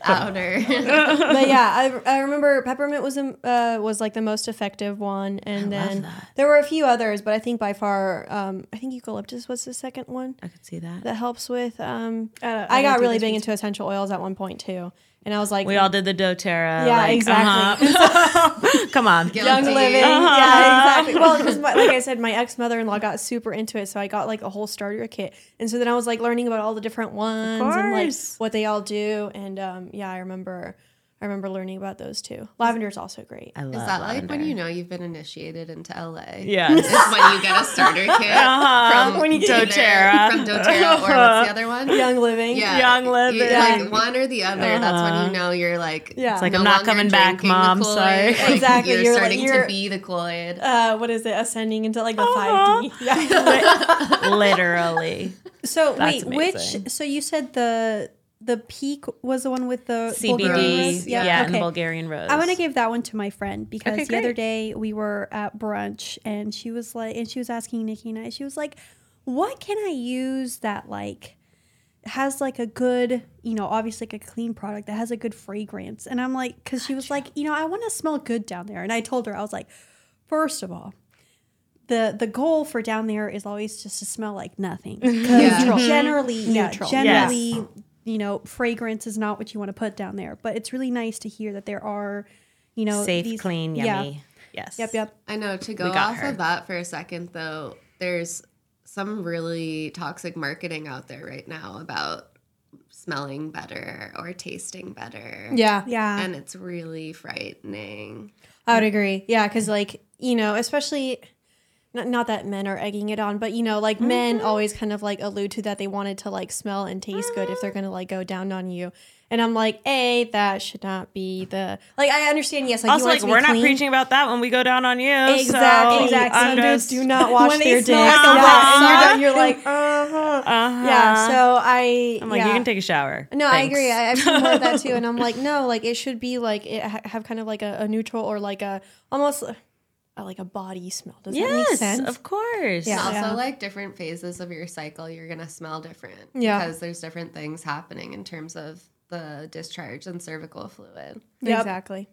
Outer. But yeah, I I remember peppermint was um, uh, was like the most effective one, and I then there were a few others, but I think by far um, I think eucalyptus was the second one. I could see that. That helps with um I, I, I got really big into essential oils at one point too. And I was like, we all did the doTERRA. Yeah, like, exactly. Uh-huh. Come on. Guilty. Young Living. Uh-huh. Yeah, exactly. Well, because like I said, my ex-mother-in-law got super into it. So I got like a whole starter kit. And so then I was like learning about all the different ones and like what they all do. And um, yeah, I remember I remember learning about those too. Lavender is also great. I love Is that lavender. Like when you know you've been initiated into L A? Yeah. It's when you get a starter kit uh-huh. from when you doTERRA. Dinner, from doTERRA or what's the other one? Young Living. Yeah. Young Living. You, like one or the other. Uh-huh. That's when you know you're like, yeah. It's like no I'm not coming back, Mom. Sorry. Like exactly. You're, you're starting like, you're, to be the Kool-Aid. Uh, what is it? Ascending into like the uh-huh. five D. Yeah. Literally. So That's wait, amazing. Which, so you said the... The Pique was the one with the C B D, Bulgarian rose. Yeah, yeah okay. and Bulgarian rose. I want to give that one to my friend because okay, the great. Other day we were at brunch and she was like, and she was asking Nikki and I, she was like, "What can I use that like has like a good, you know, obviously like a clean product that has a good fragrance?" And I'm like, because she was like, you know, I want to smell good down there, and I told her I was like, first of all. The the goal for down there is always just to smell like nothing. Yeah. Generally yeah, neutral. Generally. Yes. You know, fragrance is not what you want to put down there, but it's really nice to hear that there are, you know, safe, these, clean, yummy. Yeah. Yes. Yep, yep. I know. To go off her. Of that for a second, though, there's some really toxic marketing out there right now about smelling better or tasting better. Yeah. Yeah. And it's really frightening. I would agree. Yeah. Because, like, you know, especially. Not, not that men are egging it on, but, you know, like mm-hmm. men always kind of like allude to that they wanted to like smell and taste mm-hmm. good if they're going to like go down on you. And I'm like, A, that should not be the like I understand. Yes. Like, also, like we're clean. Not preaching about that when we go down on you. Exactly. So exactly. Just, do not wash their dicks. Uh-huh. You're, you're like, uh-huh. uh-huh. Yeah. So I. I'm like, yeah. You can take a shower. No, thanks. I agree. I, I've seen more of that too. And I'm like, no, like it should be like it ha- have kind of like a, a neutral or like a almost. Uh, like a body smell. Does yes, that make sense? Yes, of course. Yeah. Also, yeah. like different phases of your cycle, you're going to smell different. Yeah. Because there's different things happening in terms of the discharge and cervical fluid. Yep. Exactly.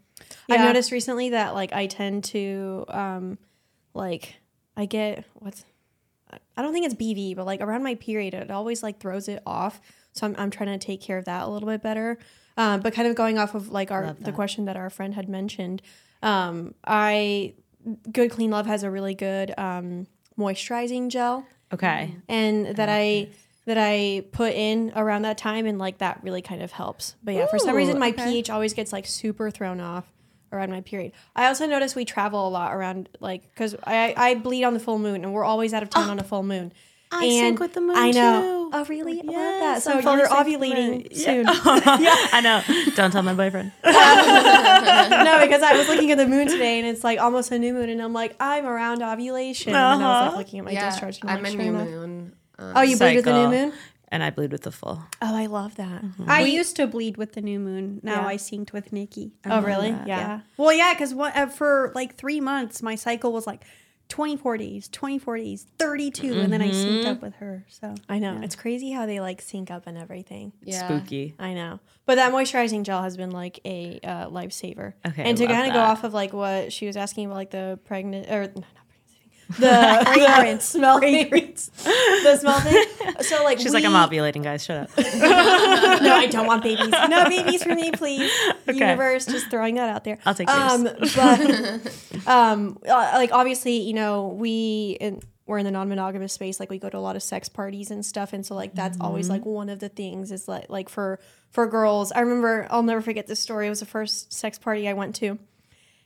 Yeah. I've noticed recently that like I tend to, um, like, I get what's, I don't think it's B V, but like around my period, it always like throws it off. So I'm, I'm trying to take care of that a little bit better. Um, but kind of going off of like our, the question that our friend had mentioned, um, I, Good Clean Love has a really good um, moisturizing gel. Okay. And that I that I put in around that time, and like that really kind of helps. But yeah, ooh, for some reason my okay. pH always gets like super thrown off around my period. I also notice we travel a lot around like because I, I bleed on the full moon, and we're always out of town oh. on a full moon. I and sync with the moon, I know. Too. Oh, really? Yes, I love that. So, so you're ovulating soon. Yeah. yeah, I know. Don't tell my boyfriend. No, because I was looking at the moon today, and it's like almost a new moon, and I'm like, I'm around ovulation. Uh-huh. And I was like looking at my yeah, discharge. And I'm, I'm like, a sure new enough. Moon. Um, oh, you bleed with the new moon? and I bleed with the full. Oh, I love that. Mm-hmm. I we, used to bleed with the new moon. Now yeah. I synced with Nikki. I oh, really? Yeah. yeah. Well, yeah, because uh, for like three months, my cycle was like twenty-four days, twenty-four days, thirty-two, mm-hmm. and then I synced up with her. So I know. Yeah. It's crazy how they like sync up and everything. Yeah. Spooky. I know. But that moisturizing gel has been like a uh, lifesaver. Okay, and to kind of go off of like what she was asking about, like the pregnant, or no, not The fragrance, smell fragrance, the smell thing. So like, she's we, like, I'm ovulating, guys. Shut up. No, I don't want babies. No babies for me, please. Okay. Universe, just throwing that out there. I'll take um, yours. But um, like, obviously, you know, we in, we're in the non-monogamous space. Like, we go to a lot of sex parties and stuff, and so like that's mm-hmm. always like one of the things is like like for for girls. I remember, I'll never forget this story. It was the first sex party I went to,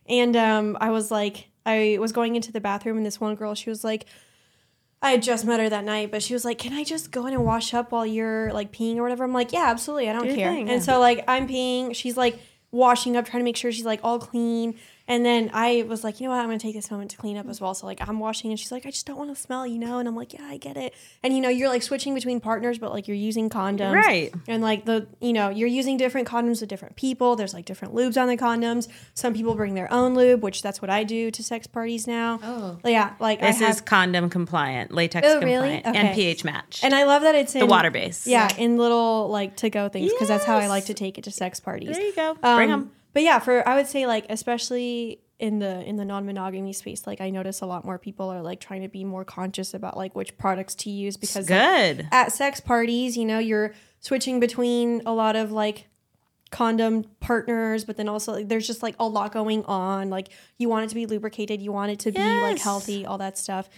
and um, I was like. I was going into the bathroom, and this one girl, she was like, I had just met her that night, but she was like, can I just go in and wash up while you're, like, peeing or whatever? I'm like, yeah, absolutely. I don't Do care. Thing, yeah. And so, like, I'm peeing. She's, like, washing up, trying to make sure she's, like, all clean. And then I was like, you know what? I'm going to take this moment to clean up as well. So, like, I'm washing, and she's like, I just don't want to smell, you know? And I'm like, yeah, I get it. And, you know, you're, like, switching between partners, but, like, you're using condoms. Right. And, like, the you know, you're using different condoms with different people. There's, like, different lubes on the condoms. Some people bring their own lube, which that's what I do to sex parties now. Oh. Yeah. Like, this I have, is condom compliant, latex oh, really? compliant, okay. and pH match. And I love that it's in. The water base. Yeah, in little, like, to-go things, because yes. that's how I like to take it to sex parties. There you go. Um, bring them. But yeah, for I would say like especially in the in the non-monogamy space, like I notice a lot more people are like trying to be more conscious about like which products to use because good. Like, at sex parties, you know, you're switching between a lot of like condom partners, but then also like, there's just like a lot going on. Like you want it to be lubricated, you want it to yes. be like healthy, all that stuff.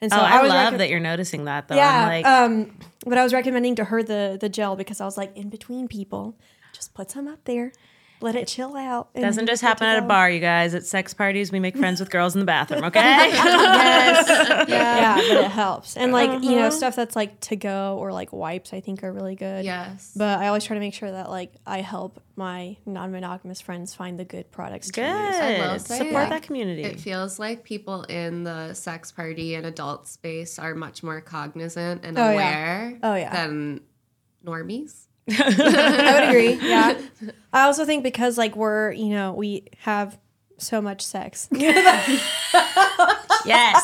And so oh, I, I love rec- that you're noticing that though. Yeah, I'm like um, but I was recommending to her the the gel because I was like in between people, just put some up there. Let it chill out. It doesn't just happen at a bar, you guys. At sex parties, we make friends with girls in the bathroom, okay? Yes. Yeah. yeah, but it helps. And, like, uh-huh. you know, stuff that's, like, to-go or, like, wipes I think are really good. Yes. But I always try to make sure that, like, I help my non-monogamous friends find the good products good. to use. I love that. Support that community. It feels like people in the sex party and adult space are much more cognizant and oh, aware yeah. Oh, yeah. than normies. I would agree. Yeah. I also think because like we're, you know, we have so much sex. yes,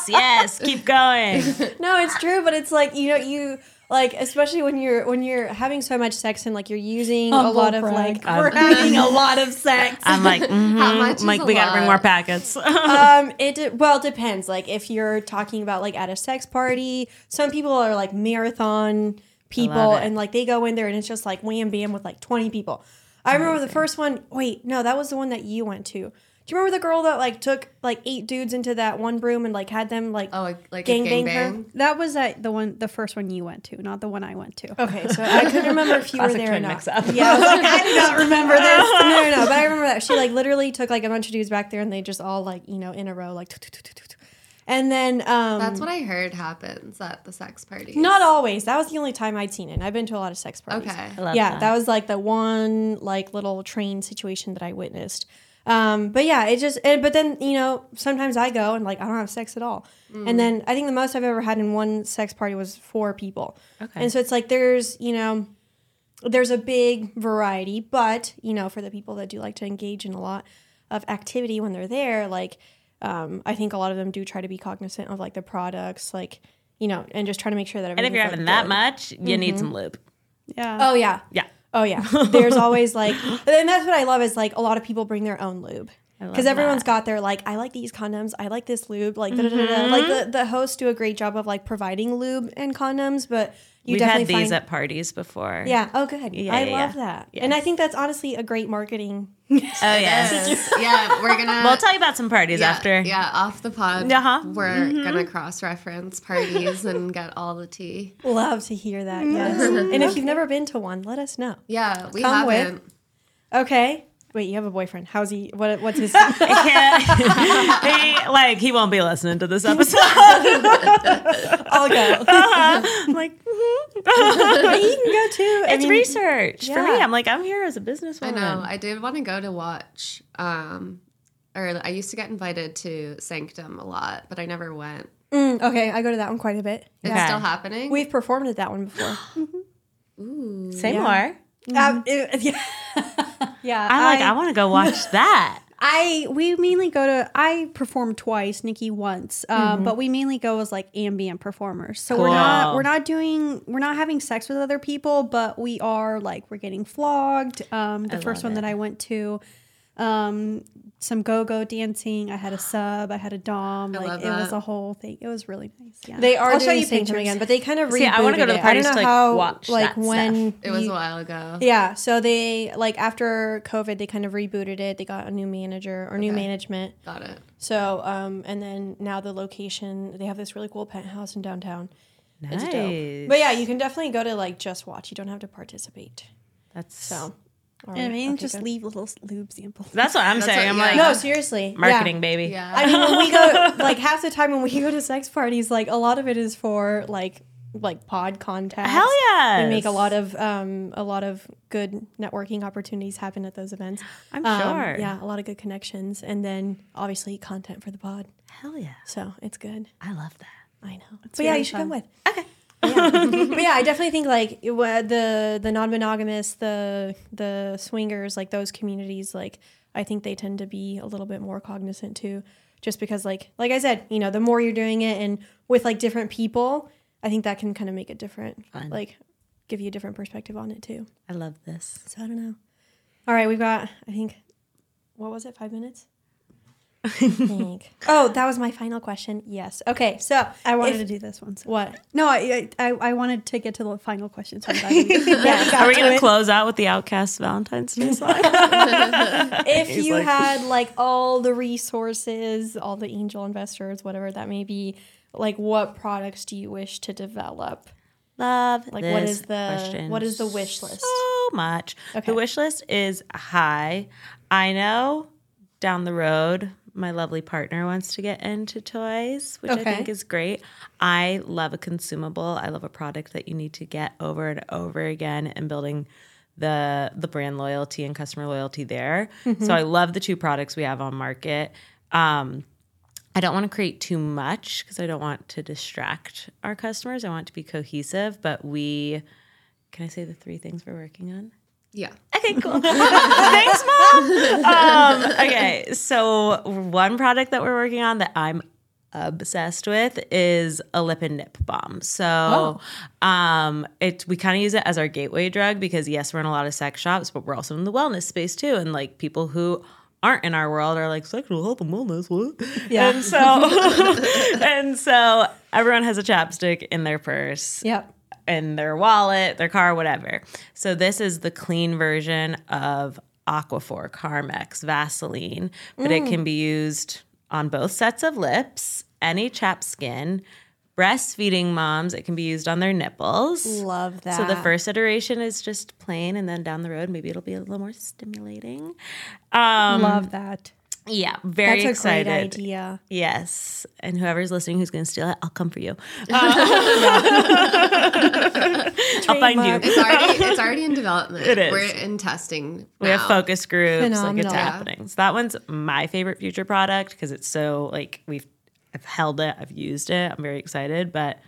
yes. Keep going. No, it's true, but it's like, you know, you like especially when you're when you're having so much sex and like you're using Humble a lot prank. of like I'm, we're having a lot of sex. I'm like, mm-hmm. How much like we lot? gotta bring more packets. um, it de- well it depends. Like if you're talking about like at a sex party, some people are like marathon people and like they go in there and it's just like wham bam with like twenty people. I Amazing. remember the first one. Wait, no, that was the one that you went to. Do you remember the girl that like took like eight dudes into that one room and like had them like oh like gang, gang bang, bang? Her? That was uh, the one, the first one you went to, not the one I went to. Okay, so I could remember if you were there or not. Yeah, I was like, I do not remember this. No, no, no, but I remember that she like literally took like a bunch of dudes back there and they just all like you know in a row like. And then um, that's what I heard happens at the sex parties. Not always. That was the only time I'd seen it. And I've been to a lot of sex parties. Okay, I love yeah, that. that was like the one like little train situation that I witnessed. Um, but yeah, it just. It, but then you know, sometimes I go and like I don't have sex at all. Mm. And then I think the most I've ever had in one sex party was four people. Okay, and so it's like there's you know, there's a big variety. But you know, for the people that do like to engage in a lot of activity when they're there, like. Um, I think a lot of them do try to be cognizant of like the products, like, you know, and just trying to make sure that everything. And if you're having like, that good. much, you mm-hmm. need some lube. Yeah. Oh, yeah. Yeah. Oh, yeah. There's always like, and that's what I love is like a lot of people bring their own lube. Because everyone's that. got their like, I like these condoms, I like this lube, like, mm-hmm. da, da, da, da. Like the, the hosts do a great job of like providing lube and condoms, but you We've definitely had these find... at parties before. Yeah. Oh, good. Yeah, I yeah, love yeah. that. Yes. And I think that's honestly a great marketing. Oh, yes. yeah. We're going to. We'll tell you about some parties yeah, after. Yeah. Off the pod. Uh-huh. We're mm-hmm. going to cross-reference parties and get all the tea. Love to hear that. Yes. Mm-hmm. And if you've never been to one, let us know. Yeah. We Come haven't. With. Okay. Wait, you have a boyfriend. How's he? What? What's his? I can't. He, like, he won't be listening to this episode. I'll go. Uh-huh. I'm like, mm-hmm. He can go too. It's I mean, research yeah. for me. I'm like, I'm here as a businesswoman. I know. I did want to go to watch. Um, or I used to get invited to Sanctum a lot, but I never went. Mm, okay, I go to that one quite a bit. It's yeah. still happening. We've performed at that one before. mm-hmm. Ooh, Say yeah. more. Mm-hmm. Um, it, yeah. yeah. I like. I, I want to go watch that. I we mainly go to. I performed twice, Nikki once, um, mm-hmm. but we mainly go as like ambient performers. So cool. we're not we're not doing we're not having sex with other people, but we are like we're getting flogged. Um, the I first one it. that I went to, um, some go-go dancing. I had a sub. I had a dom. I like it was a whole thing. It was really nice. Yeah, they are. I'll doing show you pictures again, but they kind of. See, I want to go to the parties to like how, watch like that when stuff. You, it was a while ago. Yeah, so they like after COVID, they kind of rebooted it. They got a new manager or okay. new management. Got it. So, um, and then now the location, they have this really cool penthouse in downtown. Nice. It's dope. But yeah, you can definitely go to like just watch. You don't have to participate. That's so. Right. I mean, okay, just good. Leave little lube samples. That's what I'm That's saying. What, I'm yeah. like, no, seriously, marketing, yeah. baby. Yeah. I mean, when we go, like half the time when we go to sex parties, like a lot of it is for like like pod contacts. Hell yeah, we make a lot of um a lot of good networking opportunities happen at those events. I'm um, sure. Yeah, a lot of good connections, and then obviously content for the pod. Hell yeah. So it's good. I love that. I know. It's but really yeah, you should fun. Come with. Okay. Yeah. But yeah, I definitely think like it, uh, the the non-monogamous, the the swingers, like those communities, like I think they tend to be a little bit more cognizant too, just because like like I said, you know, the more you're doing it and with like different people, I think that can kind of make it different, Fun. Like give you a different perspective on it too. I love this. So I don't know. All right, we've got I think what was it, five minutes? I think. Oh, that was my final question. Yes. Okay. So I wanted if, to do this one. So. What? No, I, I I wanted to get to the final question. So yeah, we Are we going to close out with the Outcast Valentine's Day song? If He's you like, had like all the resources, all the angel investors, whatever that may be, like what products do you wish to develop? Love. Like this what is the question. What is the wish list? So much. Okay. The wish list is high. I know down the road. My lovely partner wants to get into toys, which okay. I think is great. I love a consumable. I love a product that you need to get over and over again and building the the brand loyalty and customer loyalty there. Mm-hmm. So I love the two products we have on market. Um, I don't want to create too much because I don't want to distract our customers. I want it to be cohesive, but we – can I say the three things we're working on? Yeah. Okay, cool. Thanks, Mom. Um, okay, so one product that we're working on that I'm obsessed with is a lip and nip balm. So oh. um, it we kind of use it as our gateway drug because, yes, we're in a lot of sex shops, but we're also in the wellness space too. And, like, people who aren't in our world are like, sexual health and wellness, what? Yeah. And so, and so everyone has a chapstick in their purse. Yep. In their wallet, their car, whatever. So this is the clean version of Aquaphor, Carmex, Vaseline, but mm. it can be used on both sets of lips, any chapped skin, breastfeeding moms. It can be used on their nipples. Love that. So the first iteration is just plain, and then down the road, maybe it'll be a little more stimulating. Um, Love that. Yeah, very That's excited. That's a great idea. Yes, and whoever's listening who's going to steal it, I'll come for you. Uh, I'll find you. It's already, it's already in development. It is. We're in testing now. We have focus groups. Phenomenal. Like it's happening. So that one's my favorite future product because it's so like we've I've held it, I've used it. I'm very excited, but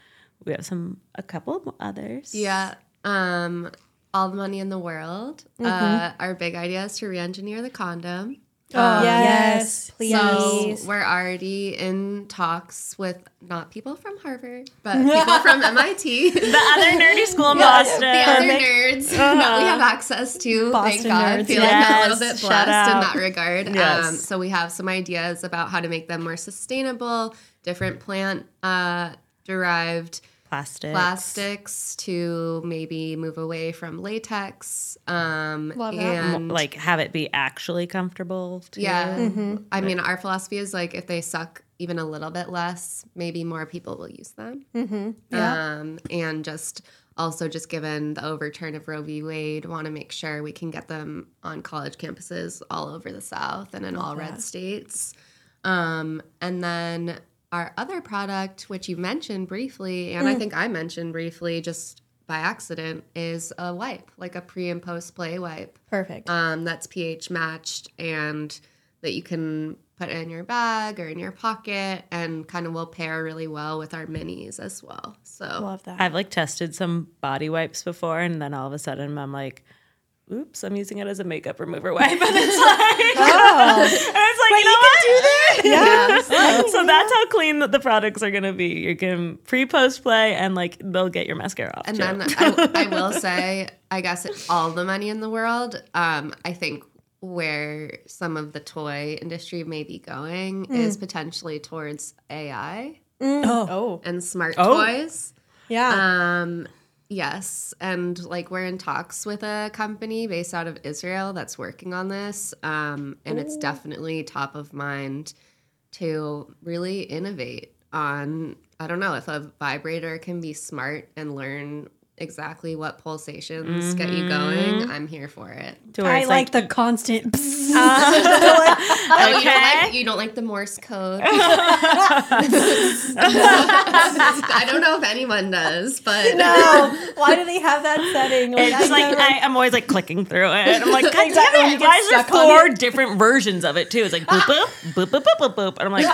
we have some a couple others. Yeah. Um, all the money in the world. Mm-hmm. Uh, our big idea is to re-engineer the condom. Oh, yes, um, please. So we're already in talks with not people from Harvard, but people from M I T. The other nerdy school in Boston. The other nerds uh-huh. that we have access to. Boston thank God. Nerds. I feel yes. like I'm a little bit blessed in that regard. Yes. Um, so we have some ideas about how to make them more sustainable, different plant-derived uh, Plastics. plastics to maybe move away from latex. Um, Love and that. Like have it be actually comfortable. To yeah. Mm-hmm. I mean, our philosophy is like if they suck even a little bit less, maybe more people will use them. Mm-hmm. Yeah. Um, and just also just given the overturn of Roe v. Wade, want to make sure we can get them on college campuses all over the South and in Love all that. Red states. Um, and then our other product, which you mentioned briefly, and mm. I think I mentioned briefly just by accident, is a wipe, like a pre and post play wipe. Perfect. Um, that's pH matched and that you can put it in your bag or in your pocket, and kind of will pair really well with our minis as well. So love that. I've like tested some body wipes before, and then all of a sudden I'm like, oops, I'm using it as a makeup remover wipe. And it's like, oh. And it's like, but you know what? You can do that? Yeah. So, so yeah. That's how clean the, the products are going to be. You can pre-post play, and like they'll get your mascara off. And too. Then I, I will say, I guess all the money in the world, um, I think where some of the toy industry may be going mm. is potentially towards A I mm. oh. and smart oh. toys. Yeah. Um, Yes, and like we're in talks with a company based out of Israel that's working on this, um, and Ooh. It's definitely top of mind to really innovate on, I don't know, if a vibrator can be smart and learn exactly what pulsations mm-hmm. get you going, I'm here for it. I like, like the constant. Uh, oh, you, don't like, you don't like the Morse code. I don't know if anyone does, but no. Why do they have that setting? Like, it's I like, I, like I'm always like clicking through it. And I'm like, God exactly, damn it! Why is there four different versions of it too? It's like boop boop boop boop boop boop, and I'm like,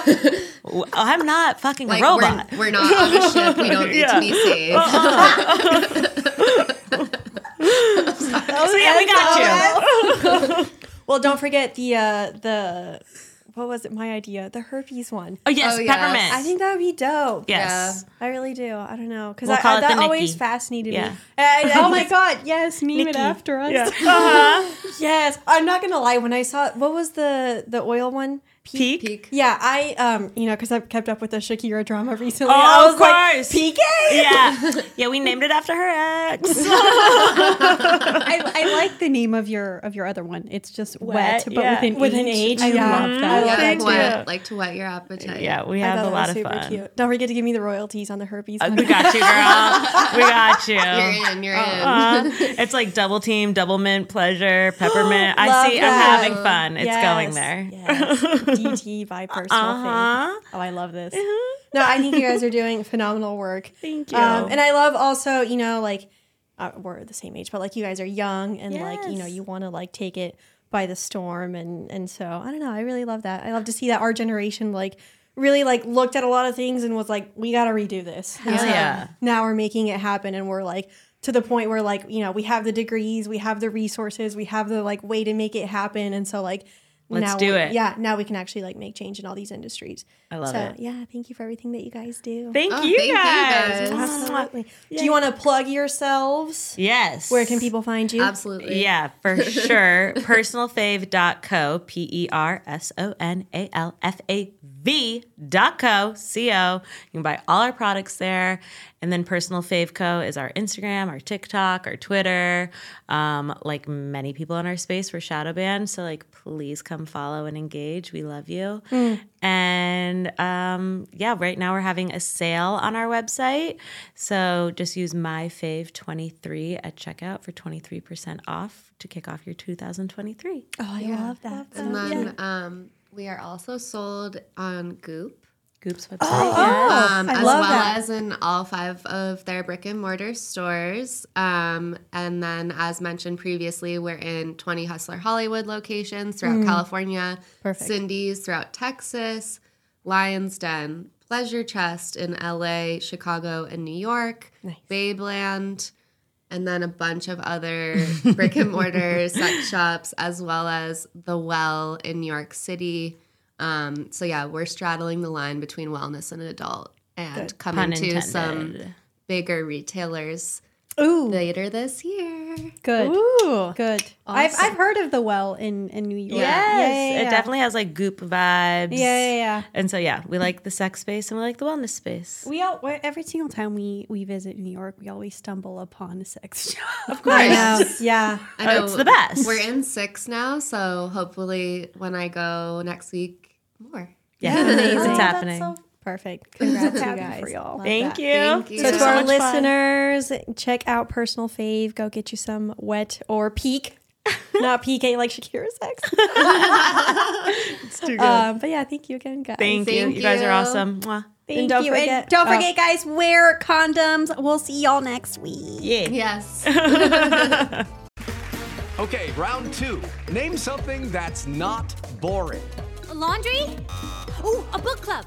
oh, I'm not fucking like, a robot. We're, we're not on a ship. We don't need yeah. to be saved. Uh-uh. So yeah, we got you. Well, don't forget the uh, the what was it? My idea, the herpes one. Oh yes, oh, yes. Peppermint. I think that would be dope. Yes, yeah. I really do. I don't know because we'll that Nikki. Always fascinated yeah. me. And, oh my god, yes, name Nikki. It after us. Yeah. Uh-huh. Yes, I'm not gonna lie. When I saw what was the the oil one. Pique? Pique. Yeah, I, um, you know, because I've kept up with the Shakira drama recently. Oh, I was of course. Like, Pique? Yeah. Yeah, we named it after her ex. I, I like the name of your of your other one. It's just wet, wet but yeah. with, an with an H. H. I yeah. love that. Yeah, Thank like, you. Wet, like to wet your appetite. Yeah, we have a lot of fun. Cute. Don't forget to give me the royalties on the herpes. Uh, we got you, girl. We got you. You're in, you're uh-uh. in. It's like double team, double mint, pleasure, peppermint. I see, that. I'm having fun. It's yes. going there. Yes. D T by Personal uh-huh. Fave. Oh, I love this. Uh-huh. No, I think you guys are doing phenomenal work. Thank you. Um, and I love also, you know, like, uh, we're the same age, but, like, you guys are young and, yes. like, you know, you want to, like, take it by the storm. And, and so, I don't know. I really love that. I love to see that our generation, like, really, like, looked at a lot of things and was like, we got to redo this. And so yeah. now we're making it happen and we're, like, to the point where, like, you know, we have the degrees, we have the resources, we have the, like, way to make it happen. And so, like, Let's now do we, it. Yeah, now we can actually like make change in all these industries. I love so, it. So yeah, thank you for everything that you guys do. Thank, oh, you, thank guys. you guys. Absolutely. Yeah. Do you want to plug yourselves? Yes. Where can people find you? Absolutely. Yeah, for sure. personal fave dot co, P E R S O N A L F A V dot co, C O. You can buy all our products there. And then Personal Fave Co. is our Instagram, our TikTok, our Twitter. Um, like many people in our space, we're shadow banned. So like, please come follow and engage. We love you. Mm. And um, yeah, right now we're having a sale on our website. So just use My Fave twenty-three at checkout for twenty-three percent off to kick off your two thousand twenty-three. Oh, I yeah. love that. And so, then yeah. um, we are also sold on Goop. Goop's website. Oh, yes. um, I as love well that. As in all five of their brick and mortar stores. Um, and then, as mentioned previously, we're in twenty Hustler Hollywood locations throughout mm. California, Perfect. Cindy's throughout Texas, Lion's Den, Pleasure Chest in L A, Chicago, and New York, nice. Babeland, and then a bunch of other brick and mortar sex shops, as well as The Well in New York City. Um, so yeah, we're straddling the line between wellness and adult, and Good. Coming Pun to intended. Some bigger retailers Ooh. Later this year. Good. Ooh. Good. Awesome. I've I've heard of The Well in, in New York. Yes. Yeah, yeah, yeah, yeah. It definitely has like Goop vibes. Yeah, yeah, yeah. And so yeah, we like the sex space and we like the wellness space. We all every single time we, we visit New York, we always stumble upon a sex shop. Of course. I know. Yeah. I know. It's the best. We're in six now, so hopefully when I go next week, more. Yeah, amazing. It's happening. So perfect. Congrats, you guys. For y'all. Thank, you. Thank you. So to so our listeners, fun. Check out Personal Fave. Go get you some wet or Pique. Not P K like Shakira sex. It's too good. Um, but yeah, thank you again, guys. Thank, thank you. You. You guys are awesome. Mwah. Thank and don't you. Forget, and don't forget, uh, guys, wear condoms. We'll see y'all next week. Yeah. Yes. Okay, round two. Name something that's not boring. laundry? Ooh, a book club.